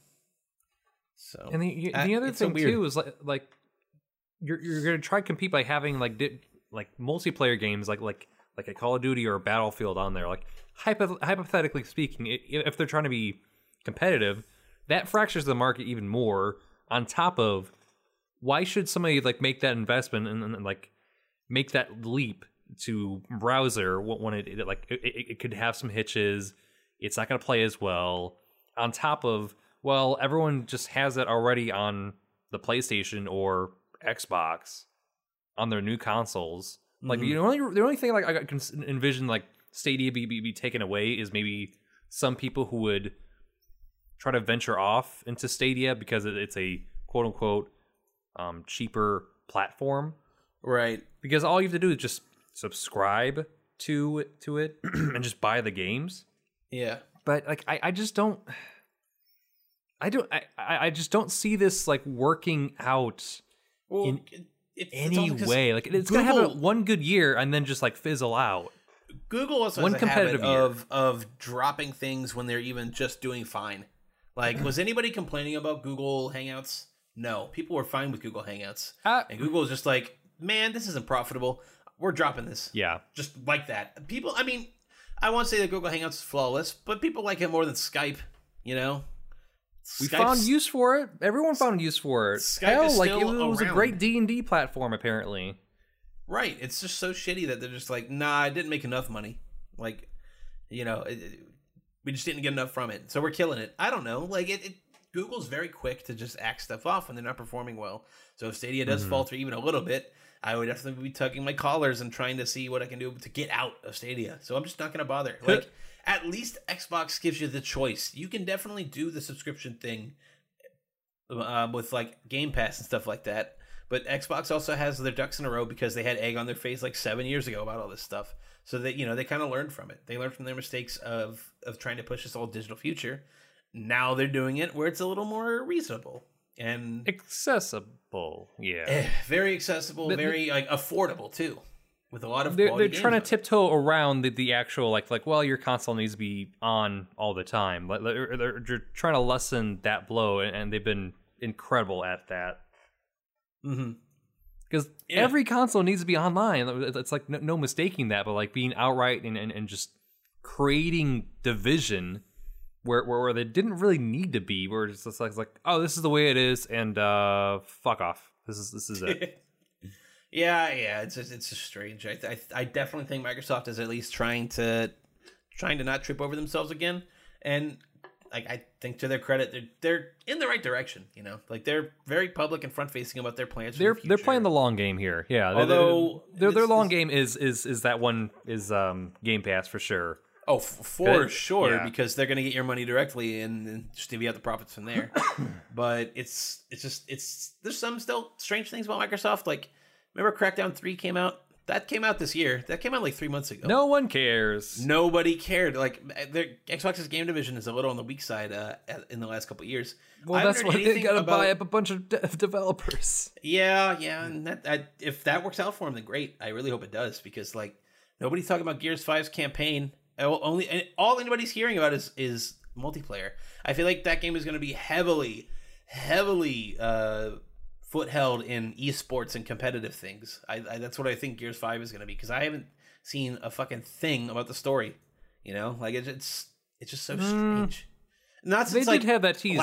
So, and the other thing too is like you're going to try to compete by having like multiplayer games like a Call of Duty or a Battlefield on there. Like, hypothetically speaking, if they're trying to be competitive, that fractures the market even more. On top of, why should somebody like make that investment and like make that leap to browser when it could have some hitches? It's not going to play as well. On top of, well, everyone just has it already on the PlayStation or Xbox. On their new consoles, like, the only thing like I can envision like Stadia be taken away is maybe some people who would try to venture off into Stadia because it's a quote unquote cheaper platform, right? Because all you have to do is just subscribe to it and just buy the games. Yeah, but like I just don't see this like working out. Well, Anyway, like, it's Google, gonna have one good year and then just like fizzle out. Google also has a habit of dropping things when they're even just doing fine. Like, was anybody complaining about Google Hangouts? No, people were fine with Google Hangouts, and Google was just like, man, this isn't profitable. We're dropping this. Yeah, just like that. People, I mean, I won't say that Google Hangouts is flawless, but people like it more than Skype. You know. We found use for it. Everyone found use for it. Skype Hell, is like still it was around. A great D&D platform, apparently. Right. It's just so shitty that they're just like, nah, I didn't make enough money. Like, you know, we just didn't get enough from it, so we're killing it. I don't know. Like, Google's very quick to just axe stuff off when they're not performing well. So if Stadia does falter even a little bit, I would definitely be tugging my collars and trying to see what I can do to get out of Stadia. So I'm just not going to bother. Like. At least Xbox gives you the choice. You can definitely do the subscription thing with like Game Pass and stuff like that. But Xbox also has their ducks in a row because they had egg on their face like 7 years ago about all this stuff. So that, you know, they kind of learned from it. They learned from their mistakes of trying to push this all digital future. Now they're doing it where it's a little more reasonable and accessible. Yeah, very accessible, very like affordable too. With a lot of they're trying to tiptoe around the actual like well, your console needs to be on all the time. Like, they're trying to lessen that blow, and they've been incredible at that. Because every console needs to be online. It's like no mistaking that, but like being outright and just creating division where they didn't really need to be. Where it's just like, oh, this is the way it is, and fuck off. This is it. yeah. It's just strange. I definitely think Microsoft is at least trying to not trip over themselves again. And like, I think to their credit, they're in the right direction, you know. Like, they're very public and front facing about their plans. They're playing the long game here, yeah. Although their long game is that one is Game Pass for sure. Oh, for sure, yeah. Because they're going to get your money directly and divvy out the profits from there. But it's just there's some still strange things about Microsoft. Like, remember Crackdown 3 came out? That came out this year. That came out like 3 months ago. No one cares. Nobody cared. Like, their Xbox's game division is a little on the weak side in the last couple of years. Well, that's why they got to buy up a bunch of developers. Yeah. And if that works out for them, then great. I really hope it does, because like, nobody's talking about Gears 5's campaign. All anybody's hearing about is multiplayer. I feel like that game is going to be heavily footheld in esports and competitive things. That's what I think Gears 5 is going to be, because I haven't seen a fucking thing about the story. You know, like it's just so strange. Not since they did have that teaser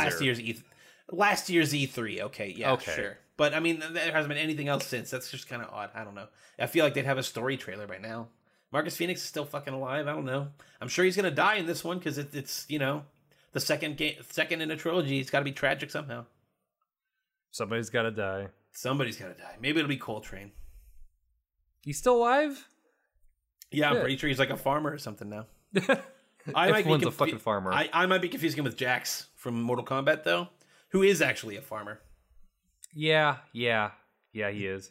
last year's E3. Okay, yeah, okay. Sure. But I mean, there hasn't been anything else since. That's just kind of odd. I don't know. I feel like they'd have a story trailer by now. Marcus Phoenix is still fucking alive. I don't know. I'm sure he's gonna die in this one, because it's you know, the second in a trilogy. It's got to be tragic somehow. Somebody's got to die. Maybe it'll be Coltrane. He's still alive? Yeah, I'm pretty sure he's like a farmer or something now. Everyone's a fucking farmer. I might be confusing him with Jax from Mortal Kombat, though, who is actually a farmer. Yeah, he is.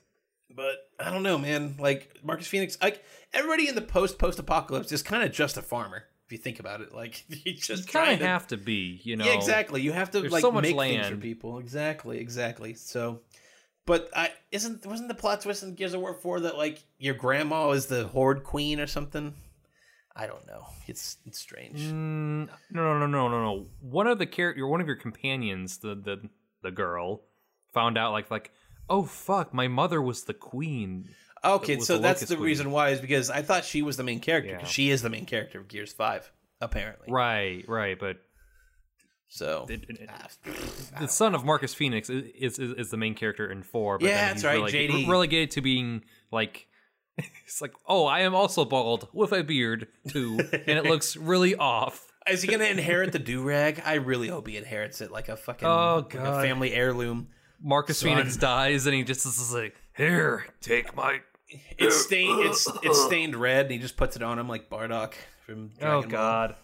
But I don't know, man. Like, Marcus Phoenix, like, everybody in the post-apocalypse is kind of just a farmer, if you think about it. Like, you kind of have to be, you know. Yeah, exactly. You have to, like, so make land. Things for people. Exactly. So, but wasn't the plot twist in Gears of War 4 that, like, your grandma is the Horde Queen or something? I don't know. It's strange. No. One of your companions, the girl, found out, like, oh, fuck, my mother was the queen. Okay, so that's the reason why, is because I thought she was the main character, because she is the main character of Gears 5, apparently. Right, but... So... The son of Marcus Phoenix is the main character in 4, but then he's relegated to being, like... It's like, oh, I am also bald with a beard, too, and it looks really off. Is he going to inherit the do-rag? I really hope he inherits it, like a fucking like a family heirloom. Marcus Phoenix dies, and he just is like, "Here, take my." It's stained red, and he just puts it on him like Bardock from Dragon Ball. Oh God!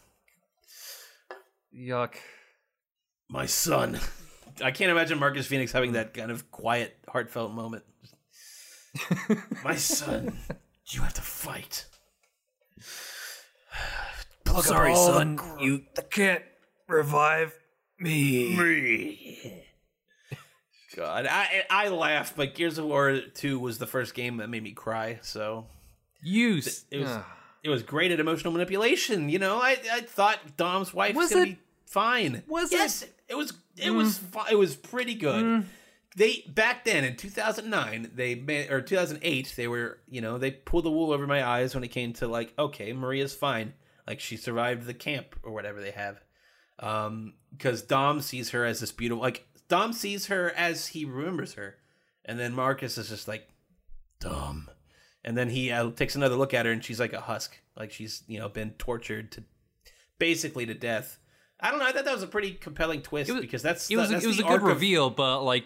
Yuck! My son. I can't imagine Marcus Phoenix having that kind of quiet, heartfelt moment. My son, you have to fight. Sorry, son, you can't revive me. God, I laughed, but Gears of War 2 was the first game that made me cry. So it was great at emotional manipulation. You know, I thought Dom's wife was gonna be fine. Was yes, it? It was pretty good. They back then in 2009 or 2008 they were, you know, they pulled the wool over my eyes when it came to like, okay, Maria's fine, like she survived the camp or whatever they have, because Dom sees her as this beautiful like. Dom sees her as he remembers her. And then Marcus is just like, Dom. And then he takes another look at her, and she's like a husk. Like she's, you know, been tortured basically to death. I don't know. I thought that was a pretty compelling twist because it was a good reveal. But like,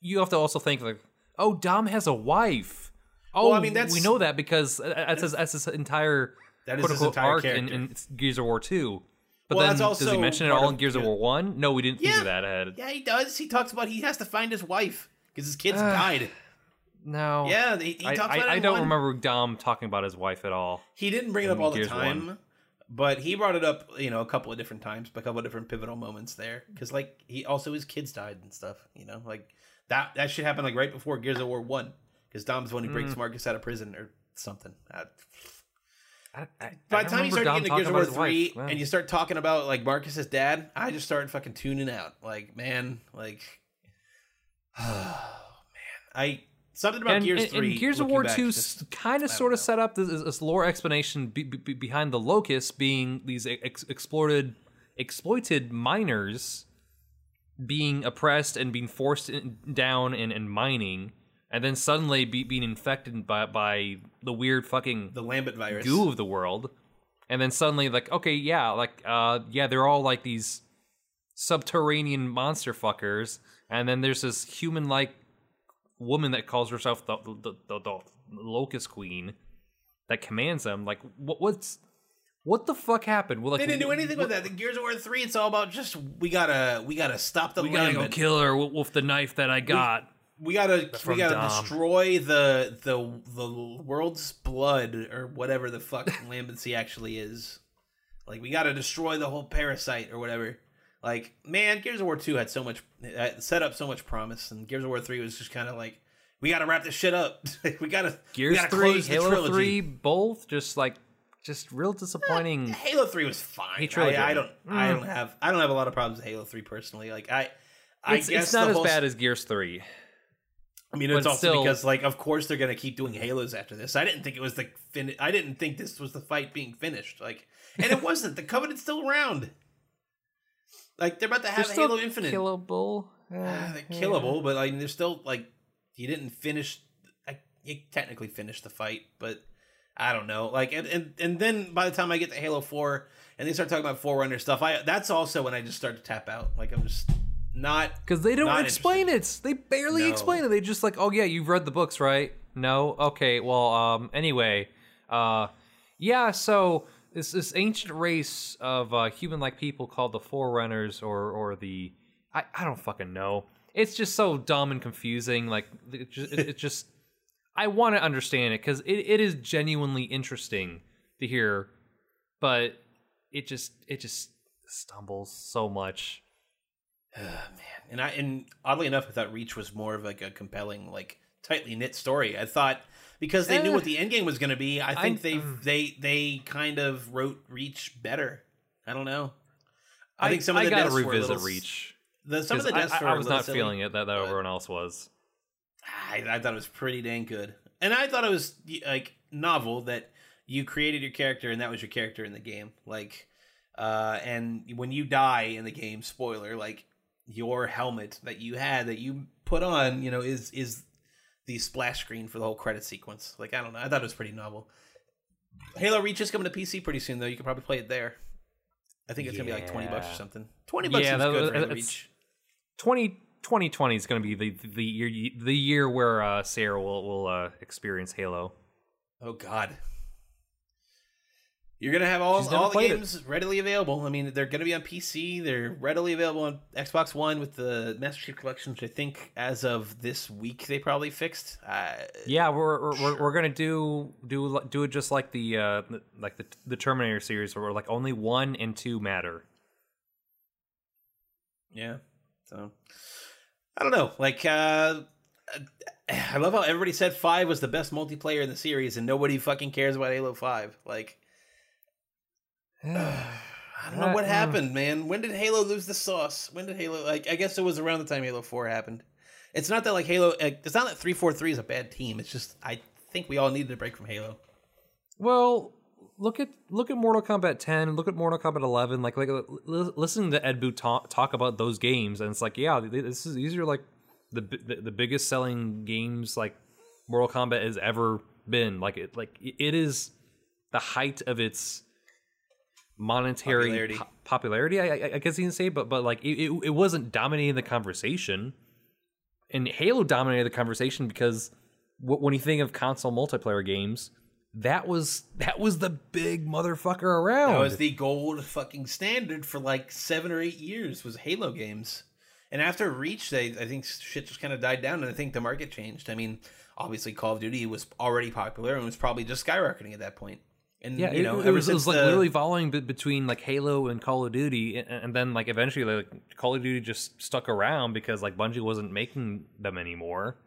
you have to also think like, oh, Dom has a wife. Oh, well, I mean, we know that because that's his entire quote-unquote arc in Gears of War 2. But well, then, that's also does he mention it all in Gears of War 1? No, we didn't think of that ahead. Yeah, he does. He talks about he has to find his wife because his kids died. No. Yeah, he talks about it. I don't remember Dom talking about his wife at all. He didn't bring it up all the time, but he brought it up, you know, a couple of different times, a couple of different pivotal moments there. Because, like, he also his kids died and stuff, you know? Like, that shit happened, like, right before Gears of War 1 because Dom's the one who breaks Marcus out of prison or something. By the time you start getting to Gears of War 3 and you start talking about like Marcus's dad, I just started fucking tuning out. Like, man, like, oh man, I Something about Gears 3. And Gears of War 2 kind of sort of set up this lore explanation behind the Locusts being these exploited miners being oppressed and being forced down and mining, and then suddenly being infected by the weird fucking the Lambent virus goo of the world, and then suddenly they're all like these subterranean monster fuckers, and then there's this human like woman that calls herself the Locust Queen that commands them. Like, what the fuck happened? Well, like, they didn't do anything with that. The Gears of War 3, it's all about just we gotta stop the. We gotta go kill her with the knife that I got. We gotta destroy the world's blood or whatever the fuck lambency actually is. Like, we gotta destroy the whole parasite or whatever. Like, man, Gears of War 2 had so much, set up so much promise, and Gears of War 3 was just kind of like, we gotta wrap this shit up. Gears 3, Halo 3, both just real disappointing. Halo 3 was fine. I don't have a lot of problems with Halo 3 personally. Like, I guess it's not as bad as Gears 3. I mean, it's also still, because, like, of course they're gonna keep doing Halos after this. I didn't think it was I didn't think this was the fight being finished. Like, and it wasn't. The Covenant's still around. Like, they're about to have Halo Infinite. Killable. They're killable, yeah. But like, they're still like, you didn't finish. You technically finished the fight, but I don't know. Like, and then by the time I get to Halo 4 and they start talking about Forerunner stuff, that's also when I just start to tap out. Like, I'm just not, because they don't explain interested. It. They barely explain it. They just like, oh yeah, you've read the books, right? No, okay, well, anyway, yeah, so. This ancient race of human-like people called the Forerunners, or the... I don't fucking know. It's just so dumb and confusing. Like, it just I want to understand it, because it is genuinely interesting to hear, but it just stumbles so much. Oh, man. And oddly enough, I thought Reach was more of like a compelling, like, tightly knit story. I thought... Because they knew what the end game was going to be, I think they kind of wrote Reach better. I don't know. I think some of the deaths were a little... I gotta revisit Reach. Some of the deaths were a little silly. I was not feeling it that everyone else was. I thought it was pretty dang good. And I thought it was, like, novel that you created your character and that was your character in the game. Like, and when you die in the game, spoiler, like, your helmet that you put on, you know, is the splash screen for the whole credit sequence. Like, I don't know. I thought it was pretty novel. Halo Reach is coming to PC pretty soon, though. You can probably play it there. I think it's going to be like $20 or something. $20 is good for Halo Reach. 2020 is going to be the year where Sarah will experience Halo. Oh, God. You're going to have all the games readily available. I mean, they're going to be on PC. They're readily available on Xbox One with the Master Chief Collection, which I think as of this week they probably fixed. Yeah, we're going to do it just like the Terminator series, where like only 1 and 2 matter. Yeah, so I don't know. Like, I love how everybody said 5 was the best multiplayer in the series, and nobody fucking cares about Halo 5. Like. I don't know what happened, man. When did Halo lose the sauce? When did Halo, like, I guess it was around the time Halo 4 happened. It's not that, like, Halo, it's not that 343 is a bad team. It's just, I think we all needed a break from Halo. Well, look at Mortal Kombat 10, look at Mortal Kombat 11, like listening to Ed Boot talk about those games, and it's like, yeah, these are like the biggest selling games like Mortal Kombat has ever been. It is the height of its monetary popularity, I guess you can say, but like it wasn't dominating the conversation, and Halo dominated the conversation because when you think of console multiplayer games, that was the big motherfucker around. That was the gold fucking standard for like 7 or 8 years was Halo games, and after Reach, I think shit just kind of died down, and I think the market changed. I mean, obviously Call of Duty was already popular and was probably just skyrocketing at that point. And, yeah, you know, it was like literally following between like Halo and Call of Duty, and then like eventually like Call of Duty just stuck around because like Bungie wasn't making them anymore.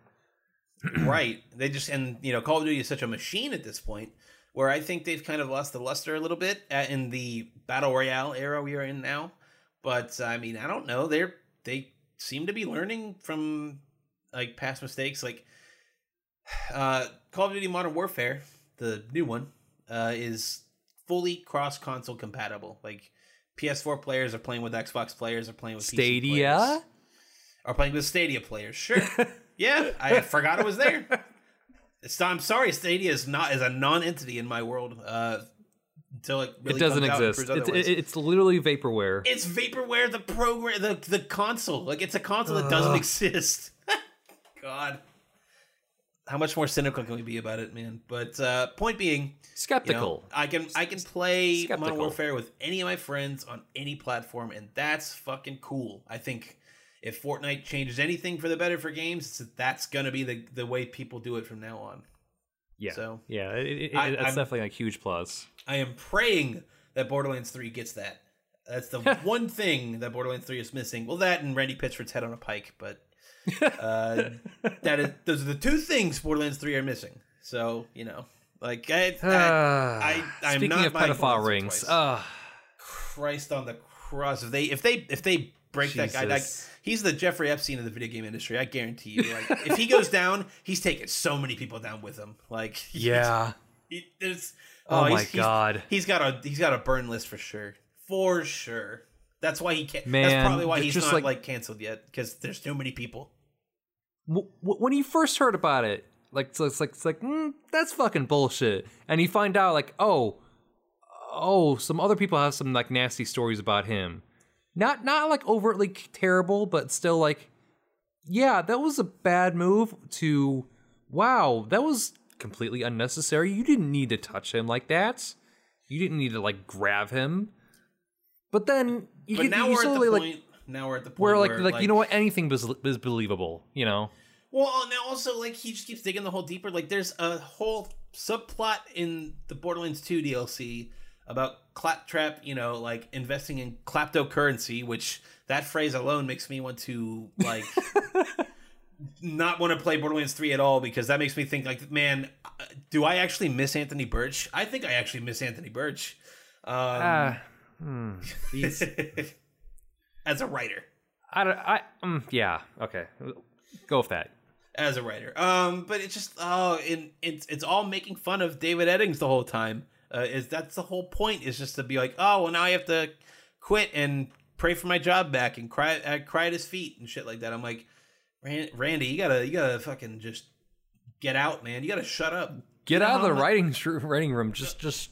Right. They just, and you know, Call of Duty is such a machine at this point where I think they've kind of lost the luster a little bit in the Battle Royale era we are in now. But I mean, I don't know. They seem to be learning from like past mistakes. Like, Call of Duty Modern Warfare, the new one, is fully cross-console compatible. Like, PS4 players are playing with Xbox players, are playing with Stadia? PC players. Are playing with Stadia players, sure. Yeah, I forgot it was there. I'm sorry, Stadia is a non-entity in my world until it really doesn't exist. It's literally vaporware. It's vaporware. The program, the console, like it's a console that doesn't exist. God, how much more cynical can we be about it, man? But point being, skeptical. You know, I can play Modern Warfare with any of my friends on any platform, and that's fucking cool. I think. If Fortnite changes anything for the better for games, that's going to be the way people do it from now on. Yeah. So, yeah, that's definitely a huge plus. I am praying that Borderlands 3 gets that. That's the one thing that Borderlands 3 is missing. Well, that and Randy Pitchford's head on a pike, but those are the two things Borderlands 3 are missing. So, you know, like I'm speaking not of pedophile rings. Christ on the cross. If they break Jesus. That guy. Like, he's the Jeffrey Epstein of the video game industry. I guarantee you. Like, if he goes down, he's taking so many people down with him. Like, yeah. God. He's got a burn list for sure. For sure. That's why he can't. Man, that's probably why he's not like canceled yet, because there's too many people. When he first heard about it, like so it's like that's fucking bullshit. And he find out like oh some other people have some like nasty stories about him. Not like overtly terrible, but still like, yeah, that was a bad move to, wow, that was completely unnecessary. You didn't need to touch him like that. You didn't need to like grab him. But then now we're at the point where you know what, anything is believable, you know? Well, now also like he just keeps digging the hole deeper. Like there's a whole subplot in the Borderlands 2 DLC about claptrap, you know, like investing in kleptocurrency, which that phrase alone makes me want to like not want to play Borderlands 3 at all, because that makes me think like, man, do I actually miss Anthony Birch? I think I actually miss Anthony Birch. As a writer. Yeah. Okay. Go with that. As a writer. But it's just, it's all making fun of David Eddings the whole time. That's the whole point, is just to be like, oh, well, now I have to quit and pray for my job back and cry at his feet and shit like that. I'm like, Randy, you gotta fucking just get out, man. You gotta shut up. Get out of the writing room. Just,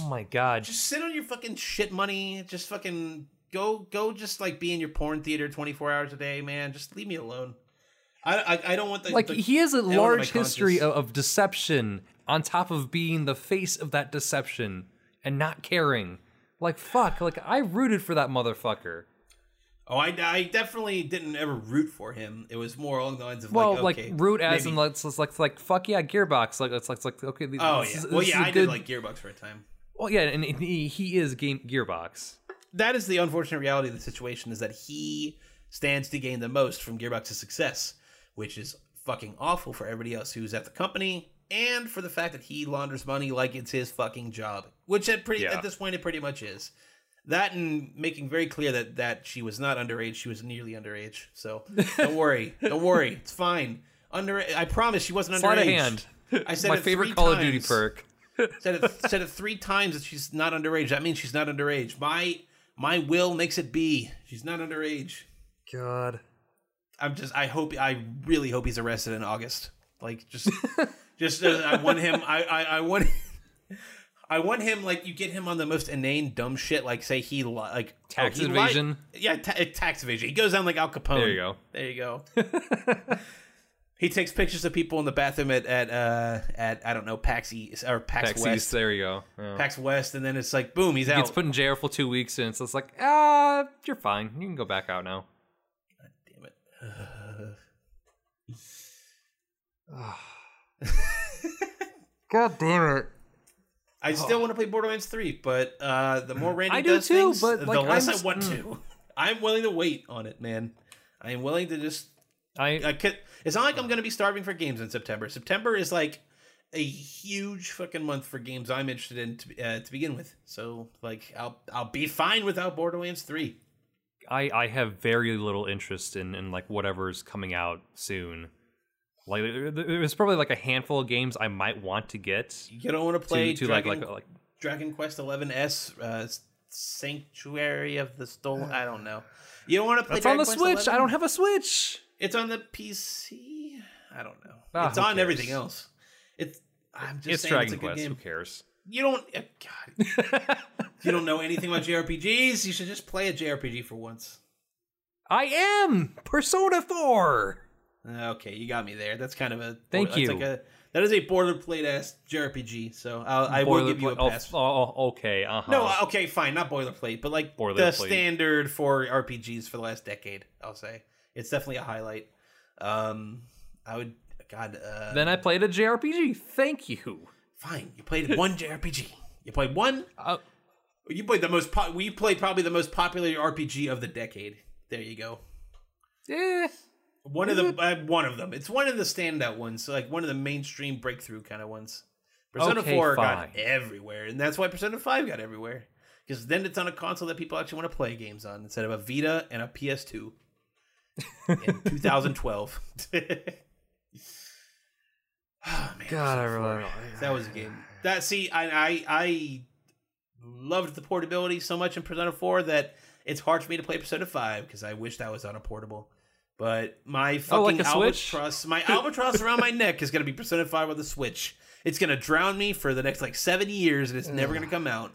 oh my God. Just sit on your fucking shit money. Just fucking go just like be in your porn theater 24 hours a day, man. Just leave me alone. I don't want the, like, he has a large history of deception, on top of being the face of that deception and not caring. Like, fuck, like, I rooted for that motherfucker. Oh, I definitely didn't ever root for him. It was more along the lines of, well, like, okay, root as maybe. In, like, fuck yeah, Gearbox. Like, it's like, okay. Oh, yeah. Well, yeah, I did like Gearbox for a time. Well, yeah, and he is Gearbox. That is the unfortunate reality of the situation, is that he stands to gain the most from Gearbox's success, which is fucking awful for everybody else who's at the company, and for the fact that he launders money like it's his fucking job, which at this point it pretty much is. That, and making very clear that she was not underage, she was nearly underage. So don't worry, it's fine. I promise she wasn't underage. Sleight of hand. I said my favorite Call of Duty perk. Said it 3 times that she's not underage. That means she's not underage. My will makes it be. She's not underage. God, I really hope he's arrested in August. Like, just. I want him. I want him. Like, you get him on the most inane, dumb shit. Like, say he like tax evasion. Yeah, tax evasion. He goes down like Al Capone. There you go. He takes pictures of people in the bathroom at I don't know, PAX East or PAX West. There you go. Yeah. PAX West, and then it's like boom, he's out. He gets put in jail for 2 weeks, and so it's like you're fine. You can go back out now. God damn it. God damn it! I still want to play Borderlands 3, but the more Randy does things, but like, the less I want to. I'm willing to wait on it, man. I am willing to just. It's not like I'm going to be starving for games in September. September is like a huge fucking month for games I'm interested in to begin with. So like, I'll be fine without Borderlands 3. I have very little interest in like whatever's coming out soon. Like there's probably like a handful of games I might want to get. You don't want to play like Dragon Quest XI-S Sanctuary of the Stolen. I don't know. You don't want to play. It's on the Switch. I don't have a Switch. It's on the PC. I don't know. Oh, it's on everything else. It's. I'm just saying it's a good game. Who cares? You don't. God, you don't know anything about JRPGs. You should just play a JRPG for once. I am Persona 4. Okay, you got me there. That's kind of a thank you. Like a, that is a boilerplate ass JRPG. So I will give you a pass. Oh, okay. No, okay, fine. Not boilerplate, but like the standard for RPGs for the last decade. I'll say it's definitely a highlight. I would. God. Then I played a JRPG. Thank you. Fine. You played one JRPG. You played one. You played the most. We played probably the most popular RPG of the decade. There you go. Yeah. One of them. It's one of the standout ones. So like one of the mainstream breakthrough kind of ones. Persona 4 got everywhere, and that's why Persona 5 got everywhere. Because then it's on a console that people actually want to play games on instead of a Vita and a PS2 in 2012. Oh, man, God, I really that was a game. That I loved the portability so much in Persona 4 that it's hard for me to play Persona 5 because I wish that was on a portable. But my fucking albatross, my albatross around my neck is gonna be Persona 5 with a Switch. It's gonna drown me for the next like 7 years, and it's never gonna come out.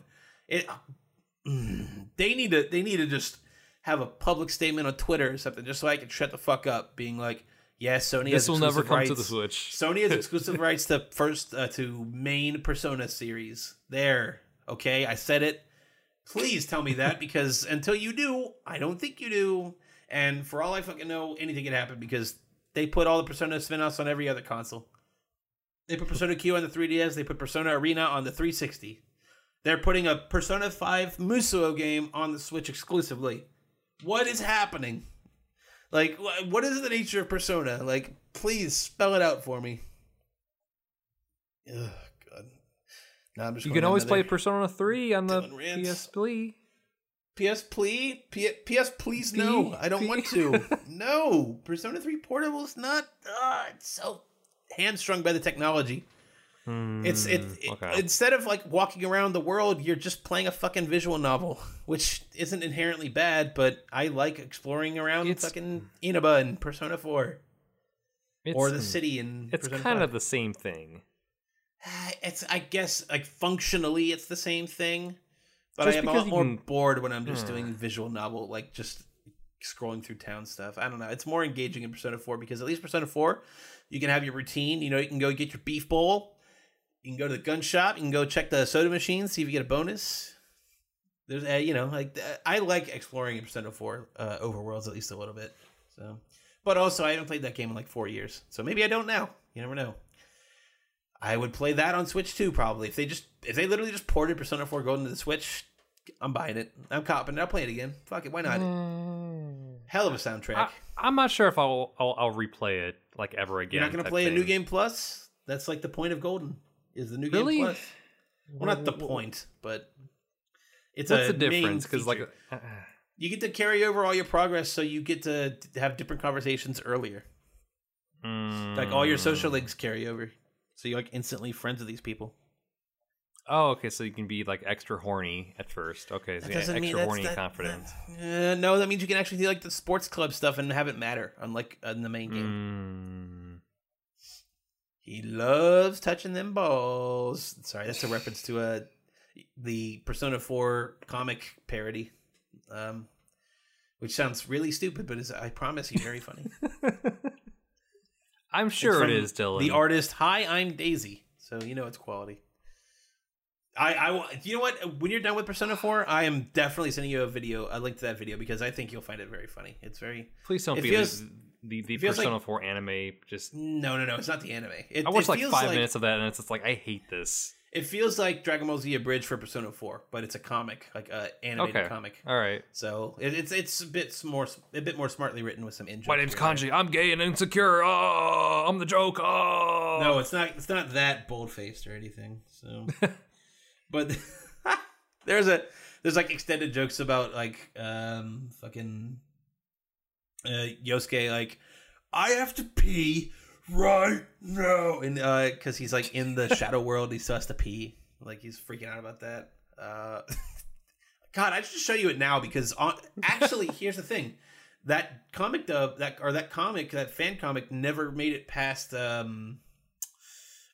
They need to just have a public statement on Twitter or something, just so I can shut the fuck up, being like, yes, Sony has exclusive rights. This will never come to the Switch. Sony has exclusive rights to main Persona series. There. Okay, I said it. Please tell me that, because until you do, I don't think you do. And for all I fucking know, anything can happen, because they put all the Persona spin-offs on every other console. They put Persona Q on the 3DS. They put Persona Arena on the 360. They're putting a Persona 5 Musou game on the Switch exclusively. What is happening? Like, what is the nature of Persona? Like, please spell it out for me. Ugh, God. Nah, I'm just. You can always play Persona 3 on the PS Please. PS Please? PS Please? No, I don't want to. No, Persona 3 Portable is not. It's so hamstrung by the technology. It's instead of like walking around the world, you're just playing a fucking visual novel, which isn't inherently bad, but I like exploring around fucking Inaba in Persona 4 or the city in Persona 5. It's kind of the same thing. It's, I guess, like functionally it's the same thing, but I am a lot more bored when I'm just doing visual novel, like just scrolling through town stuff. I don't know. It's more engaging in Persona 4 because at least Persona 4, you can have your routine. You know, you can go get your beef bowl. You can go to the gun shop. You can go check the soda machine, see if you get a bonus. There's, I like exploring in Persona 4 overworlds at least a little bit. So, but also, I haven't played that game in like 4 years, so maybe I don't now. You never know. I would play that on Switch too, probably. If they literally just ported Persona 4 Golden to the Switch, I'm buying it. I'm copping it. I'll play it again. Fuck it. Why not? Hell of a soundtrack. I'm not sure if I'll replay it like ever again. You're not gonna play a new game plus. That's like the point of Golden. Is the new game plus? Well, not the point, but it's a difference because like you get to carry over all your progress, so you get to have different conversations earlier. Like all your social links carry over, so you're like instantly friends with these people. Oh, okay, so you can be like extra horny at first. Okay, so extra horny and confident. No, that means you can actually do like the sports club stuff and have it matter, unlike in the main game. He loves touching them balls. Sorry, that's a reference to the Persona 4 comic parody, which sounds really stupid, but is, I promise you, very funny. I'm sure it is, Dylan. The artist, hi, I'm Daisy. So you know it's quality. You know what? When you're done with Persona 4, I am definitely sending you a video, a link to that video, because I think you'll find it very funny. It's very. Please don't be. The Persona 4 anime just... No, it's not the anime. I watched like 5 minutes of that, and it's just like, I hate this. It feels like Dragon Ball Z Abridged for Persona 4, but it's a comic, like an animated comic. All right. So it's a bit more smartly written with some in-jokes. My name's Kanji. I'm gay and insecure. Oh, I'm the joke. Oh. No, it's not that bold-faced or anything. So, but there's like extended jokes about like fucking... Yosuke, like, I have to pee right now. And because he's like in the shadow world, he still has to pee. Like he's freaking out about that. God, I should show you it now because actually, here's the thing: that comic dub, that fan comic, never made it past. I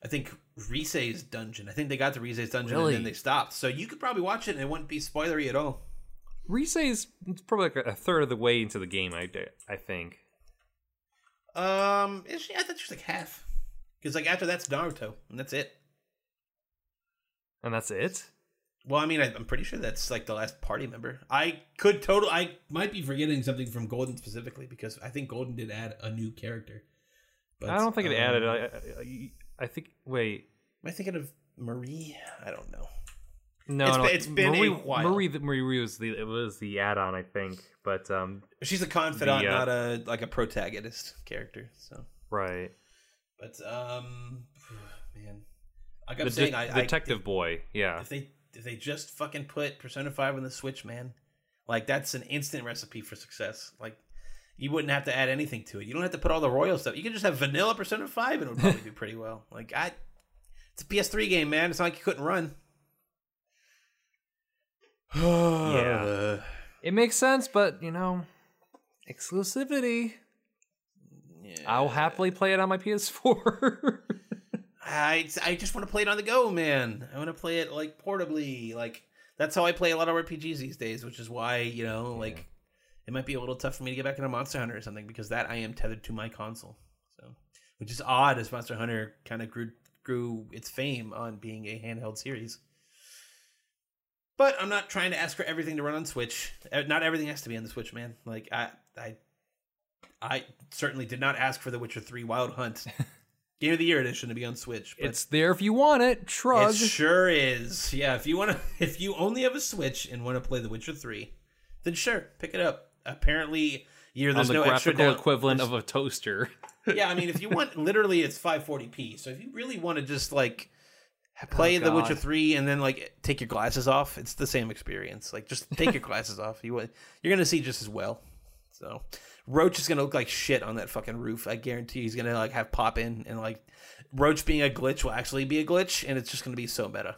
think Risei's dungeon. I think they got to Risei's dungeon and then they stopped. So you could probably watch it and it wouldn't be spoilery at all. Risei's probably like a third of the way into the game, I think. Is she? I thought she was like half. Because like after that's Naruto, and that's it. And that's it? Well, I mean, I'm pretty sure that's like the last party member. I might be forgetting something from Golden specifically because I think Golden did add a new character. But I don't think it added. I think. Wait, am I thinking of Marie? I don't know. No, it's been Marie, a while. Marie was the add-on, I think, but she's a confidant, not a like a protagonist character. So right, but man, like I'm saying, Detective Boy, yeah. If they just fucking put Persona 5 on the Switch, man, like that's an instant recipe for success. Like. You wouldn't have to add anything to it. You don't have to put all the royal stuff. You can just have vanilla Persona 5 and it would probably do pretty well. Like it's a PS3 game, man. It's not like you couldn't run. Yeah. It makes sense, but, you know, exclusivity. Yeah. I'll happily play it on my PS4. I just want to play it on the go, man. I want to play it, like, portably. Like, that's how I play a lot of RPGs these days, which is why, you know, like... It might be a little tough for me to get back into Monster Hunter or something because that I am tethered to my console. So, which is odd as Monster Hunter kind of grew its fame on being a handheld series. But I'm not trying to ask for everything to run on Switch. Not everything has to be on the Switch, man. Like I certainly did not ask for The Witcher 3 Wild Hunt Game of the Year edition to be on Switch. But it's there if you want it. Shrug. It sure is. Yeah, if you only have a Switch and want to play The Witcher 3, then sure, pick it up. Apparently, there's no extra graphical equivalent of a toaster. Yeah, I mean, if you want, literally, it's 540p. So if you really want to just like play The Witcher 3 and then like take your glasses off, it's the same experience. Like just take your glasses off. You're gonna see just as well. So Roach is gonna look like shit on that fucking roof. I guarantee he's gonna like have pop in and like Roach being a glitch will actually be a glitch, and it's just gonna be so meta,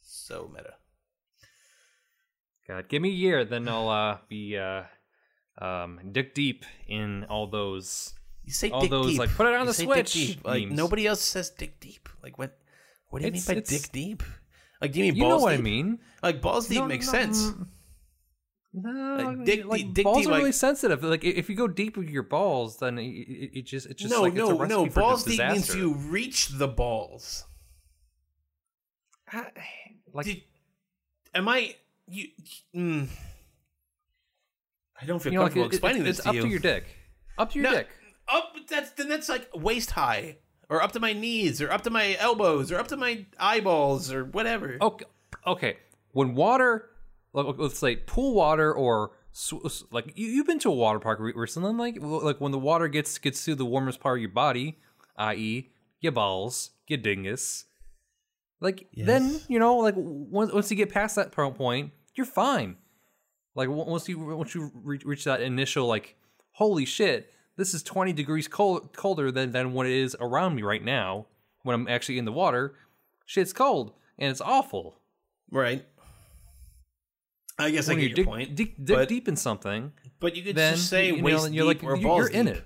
so meta. God, give me a year, then I'll be dick deep in all those. You say all dick those deep. Like put it on you the Switch. Like nobody else says dick deep. Like what do you mean by dick deep? Like do you mean you balls deep? You know what deep? I mean. Like balls deep makes sense. No, like, dick balls deep, are really like, sensitive. Like if you go deep with your balls, then it just no, like no, it's a recipe no. For balls deep means you reach the balls. I don't feel comfortable explaining this to you. It's up to your dick. Up to your dick. That's like waist high, or up to my knees, or up to my elbows, or up to my eyeballs, or whatever. Okay. When water, let's say pool water, or like you've been to a water park recently, like when the water gets to the warmest part of your body, i.e., your balls, your dingus. Like yes. Then you know, like once you get past that point, you're fine. Like once you reach that initial like, holy shit, this is 20 degrees colder than what it is around me right now when I'm actually in the water. Shit's cold and it's awful. Right. I guess when I get your point. Dig deep in something, but you could just say waist deep like, or balls deep. You're in it.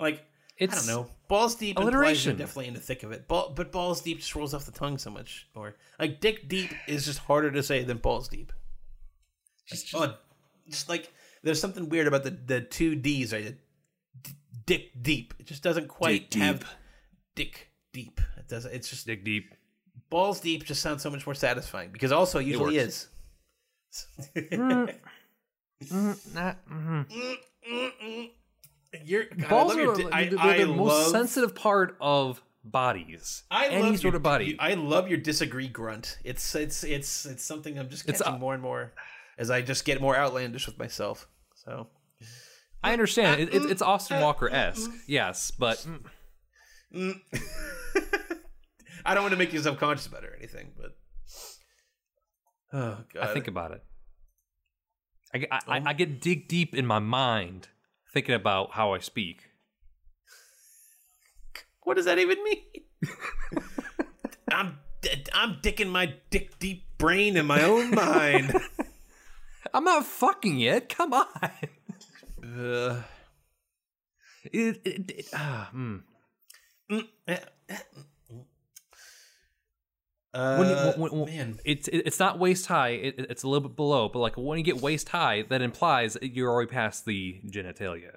Like. It's I don't know. Balls deep implies you're definitely in the thick of it. But balls deep just rolls off the tongue so much more. Like dick deep is just harder to say than balls deep. Just like there's something weird about the two D's, right? Dick deep. It just doesn't quite have dick deep. It doesn't. It's just dick deep. Balls deep just sounds so much more satisfying because also it usually is. Balls are the most sensitive part of bodies. Any sort of body. I love your disagree grunt. It's something I'm just catching more and more as I just get more outlandish with myself. So I understand it's Austin Walker-esque, yes, but I don't want to make you self-conscious about it or anything. But oh god, I think about it. I get dig deep in my mind. Thinking about how I speak. What does that even mean? I'm dicking my dick deep brain in my own mind. I'm not fucking it. Come on. Man. It's not waist high. It's a little bit below, but like when you get waist high, that implies you're already past the genitalia.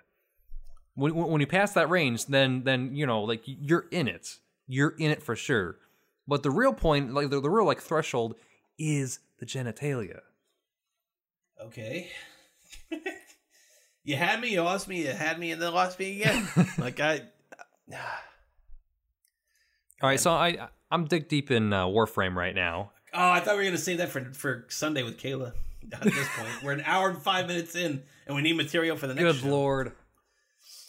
When you pass that range, then you know, like you're in it. You're in it for sure. But the real point, like the real like threshold, is the genitalia. Okay. You had me, you lost me, you had me, and then lost me again. All right, so I'm dick deep in Warframe right now. Oh, I thought we were going to save that for Sunday with Kayla at this point. We're an hour and 5 minutes in, and we need material for the next show.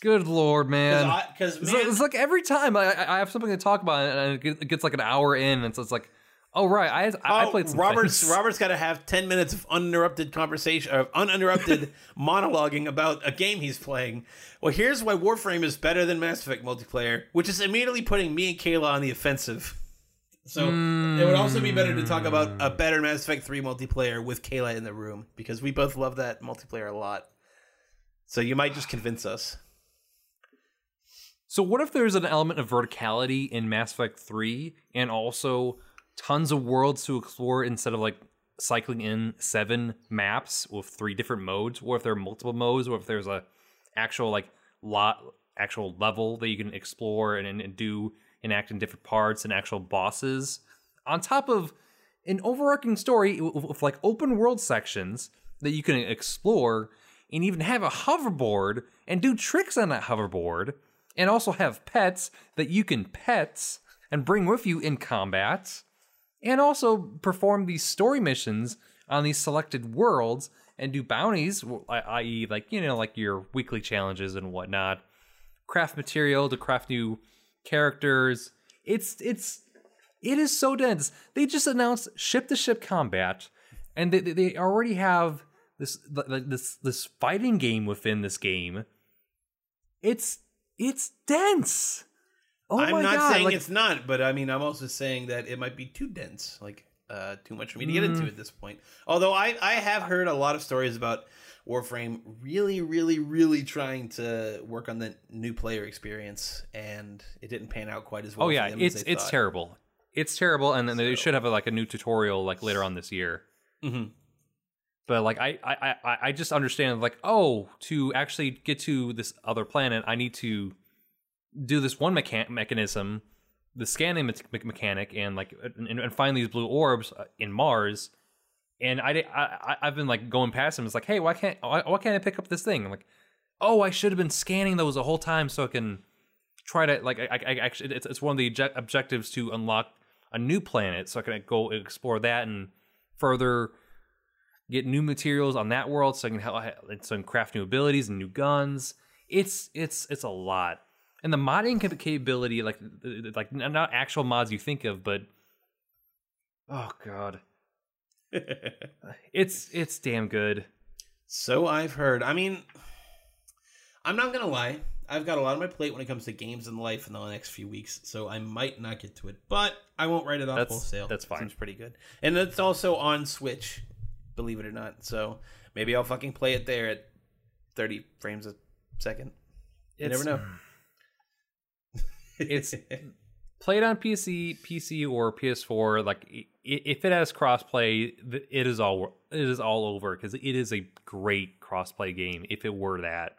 Good Lord, man. It's like every time I have something to talk about, and it gets like an hour in, and so it's like, oh, right, I played some things. Robert's got to have 10 minutes of uninterrupted conversation, or uninterrupted monologuing about a game he's playing. Well, here's why Warframe is better than Mass Effect multiplayer, which is immediately putting me and Kayla on the offensive. So it would also be better to talk about a better Mass Effect 3 multiplayer with Kayla in the room, because we both love that multiplayer a lot. So you might just convince us. So what if there's an element of verticality in Mass Effect 3 and also tons of worlds to explore instead of like cycling in 7 maps with 3 different modes? Or if there are multiple modes, or if there's a actual like actual level that you can explore and do and act in different parts and actual bosses. On top of an overarching story with like open world sections that you can explore and even have a hoverboard and do tricks on that hoverboard. And also have pets that you can pets and bring with you in combat. And also perform these story missions on these selected worlds and do bounties, i.e. like, you know, like your weekly challenges and whatnot. Craft material to craft new characters. It is so dense. They just announced ship-to-ship combat, and they already have this fighting game within this game. It's dense. Oh my God. I'm not saying it's not, but I mean, I'm also saying that it might be too dense, like too much for me to get into at this point. Although I have heard a lot of stories about Warframe really, really, really trying to work on the new player experience, and it didn't pan out quite as well. Oh yeah, it's terrible. It's terrible, and then they should have a new tutorial like later on this year. Mm-hmm. But like I just understand like, oh, to actually get to this other planet, I need to do this one mechanism, the scanning mechanic, and like and find these blue orbs in Mars. And I've been like going past them. It's like, hey, why can't I pick up this thing? I'm like, oh, I should have been scanning those the whole time so I can try to like I actually it's one of the objectives to unlock a new planet so I can go explore that and further. Get new materials on that world, so I can craft new abilities and new guns. It's a lot, and the modding capability, like not actual mods you think of, but oh God, it's damn good. So I've heard. I mean, I'm not gonna lie. I've got a lot on my plate when it comes to games and life in the next few weeks, so I might not get to it, but I won't write it off wholesale. That's fine. Seems pretty good, and it's also on Switch. Believe it or not. So maybe I'll fucking play it there at 30 frames a second. You never know. It's played on PC or PS4. Like if it has crossplay, it is all over because it is a great crossplay game. If it were that.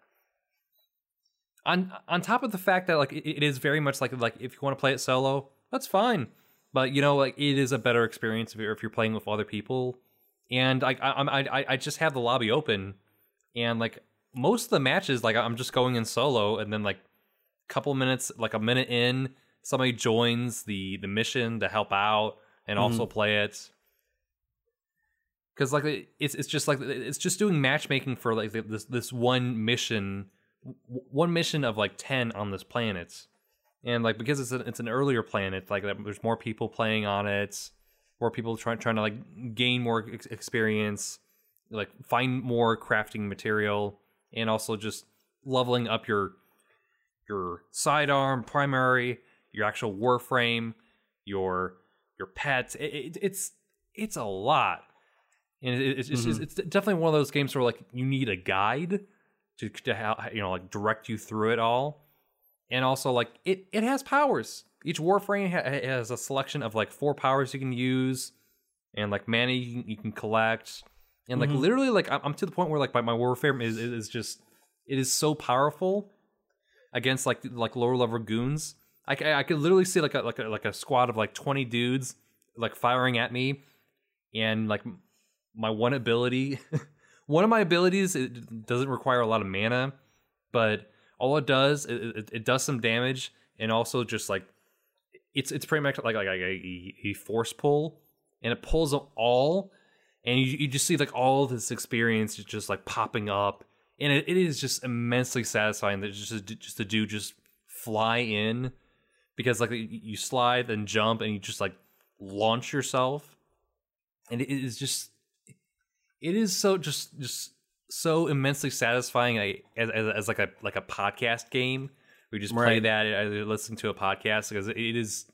On top of the fact that like it is very much like if you want to play it solo, that's fine. But you know, like it is a better experience if you're playing with other people. And I just have the lobby open, and like most of the matches, like I'm just going in solo, and then like a couple minutes, like a minute in, somebody joins the mission to help out and also play it. Because like it's just doing matchmaking for like this one mission of like 10 on this planet, and like because it's an earlier planet, like there's more people playing on it. More people trying to like gain more experience, like find more crafting material, and also just leveling up your sidearm, primary, your actual Warframe, your pets. It's a lot, and it's definitely one of those games where like you need a guide to you know, like direct you through it all, and also like it has powers. Each Warframe has a selection of like 4 powers you can use, and like mana you can collect, and like literally like I'm to the point where like my Warframe is just, it is so powerful against like lower level goons. I could literally see like a squad of like 20 dudes like firing at me, and like my one ability, one of my abilities, it doesn't require a lot of mana, but all it does, it does some damage, and also just like it's pretty much like a force pull, and it pulls them all, and you just see like all this experience is just like popping up, and it is just immensely satisfying that just to do just fly in, because like you slide and jump and you just like launch yourself, and it is so just so immensely satisfying as like a podcast game. We just play that and listen to a podcast, because it is,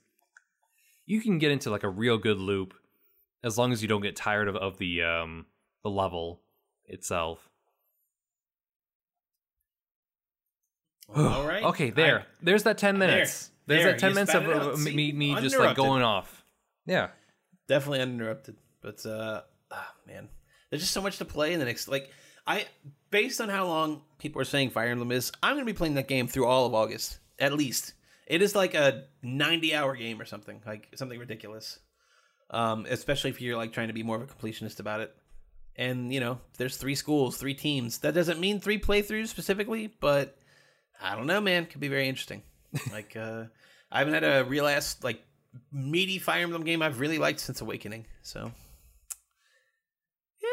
you can get into like a real good loop as long as you don't get tired of the level itself. All right. Okay, there. There's that 10 minutes. There's that 10 minutes of me just like going off. Yeah. Definitely uninterrupted. But man, there's just so much to play in the next, like, based on how long people are saying Fire Emblem is, I'm going to be playing that game through all of August, at least. It is like a 90-hour game or something, like something ridiculous. Especially if you're like trying to be more of a completionist about it. And, you know, there's 3 schools, 3 teams. That doesn't mean 3 playthroughs specifically, but I don't know, man. Could be very interesting. Like, I haven't had a real ass, like, meaty Fire Emblem game I've really liked since Awakening. So,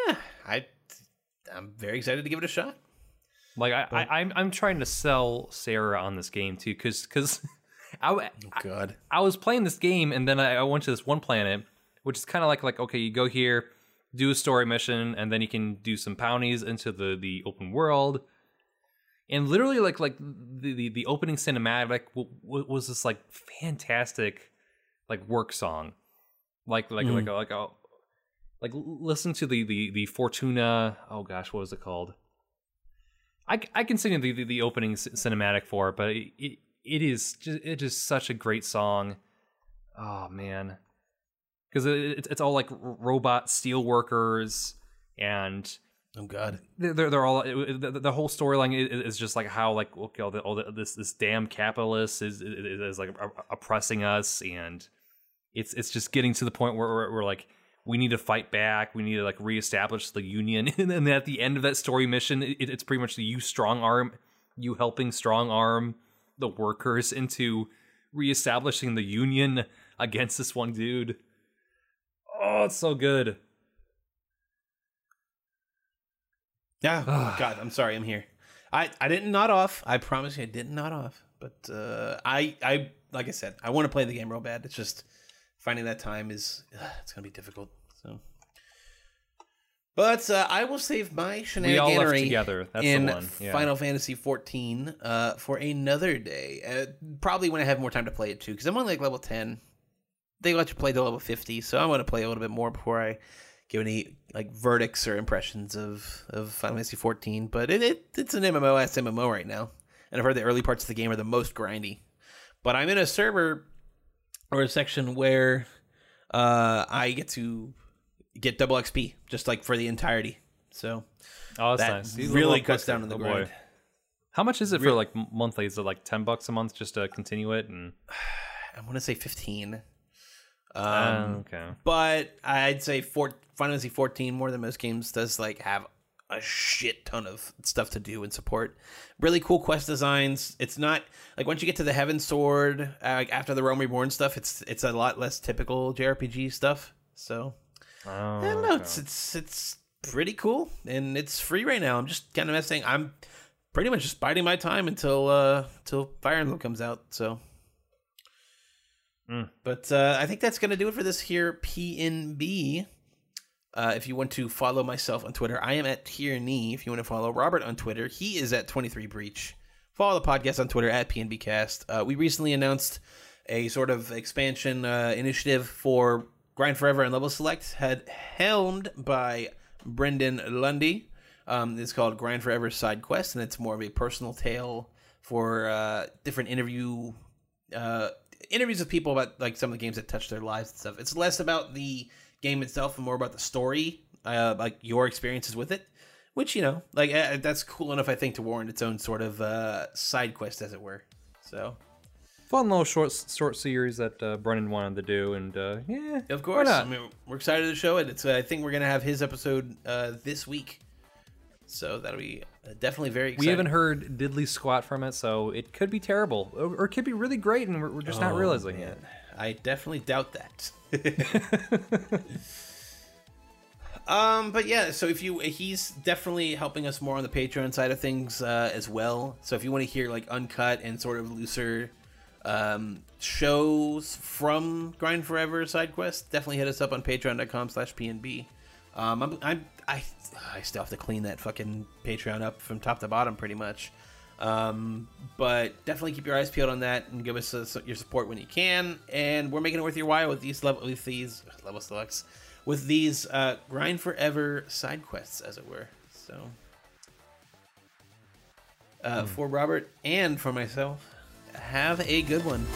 yeah, I'm very excited to give it a shot. Like, I'm trying to sell Sarah on this game too, because I was playing this game, and then I went to this one planet, which is kind of like okay, you go here, do a story mission, and then you can do some bounties into the open world. And literally, like the opening cinematic was this like fantastic, like work song, like listen to the Fortuna. Oh gosh, what was it called? I can sing the opening cinematic for it, but it is such a great song. Oh man, because it's all like robot steel workers and. Oh God! They're all the whole storyline is just like how like okay, all this damn capitalist is like oppressing us, and it's just getting to the point where we're like we need to fight back, we need to like reestablish the union, and then at the end of that story mission, it's pretty much you helping strong arm the workers into reestablishing the union against this one dude. Oh, it's so good. Yeah, oh, God, I'm sorry, I'm here. I didn't nod off. I promise you, I didn't nod off. But I like I said, I want to play the game real bad. It's just finding that time is it's gonna be difficult. So, but I will save my shenaniganery Final Fantasy XIV for another day. Probably when I have more time to play it too, because I'm on like level 10. They let you play to level 50, so I want to play a little bit more before I give any like verdicts or impressions of Final Fantasy XIV, but it's an MMO-ass MMO right now, and I've heard the early parts of the game are the most grindy. But I'm in a server or a section where I get to get double XP just like for the entirety. So that's nice. Really cuts down on the grind. Boy. How much is it for like monthly? Is it like $10 a month just to continue it? And I want to say 15. Okay. But I'd say Final Fantasy XIV, more than most games, does like have a shit ton of stuff to do and support. Really cool quest designs. It's not like once you get to the Heaven Sword, like after the Realm Reborn stuff, it's a lot less typical JRPG stuff. So I don't know. Okay. It's pretty cool, and it's free right now. I'm just kind of messing. I'm pretty much just biding my time until Fire Emblem comes out. So. But I think that's going to do it for this here PNB. If you want to follow myself on Twitter, I am at Tierney. If you want to follow Robert on Twitter, he is at 23Breach. Follow the podcast on Twitter at PNBcast. We recently announced a sort of expansion initiative for Grind Forever and Level Select, had helmed by Brendan Lundy. It's called Grind Forever Side Quest, and it's more of a personal tale for different interviews with people about like some of the games that touch their lives and stuff. It's less about the game itself and more about the story, like your experiences with it, which, you know, like that's cool enough, I think, to warrant its own sort of side quest, as it were. So fun little short series that Brennan wanted to do, and yeah, of course, I mean, we're excited to show it. It's I think we're gonna have his episode this week, so that'll be definitely very exciting. We haven't heard diddly squat from it, so it could be terrible, or it could be really great, and we're just not realizing it. I definitely doubt that. But yeah, so he's definitely helping us more on the Patreon side of things as well. So if you want to hear like uncut and sort of looser shows from Grind Forever Side Quest, definitely hit us up on patreon.com/pnb. I still have to clean that fucking Patreon up from top to bottom, pretty much. But definitely keep your eyes peeled on that and give us your support when you can. And we're making it worth your while with these level selects, with these Grind Forever side quests, as it were. So for Robert and for myself, have a good one.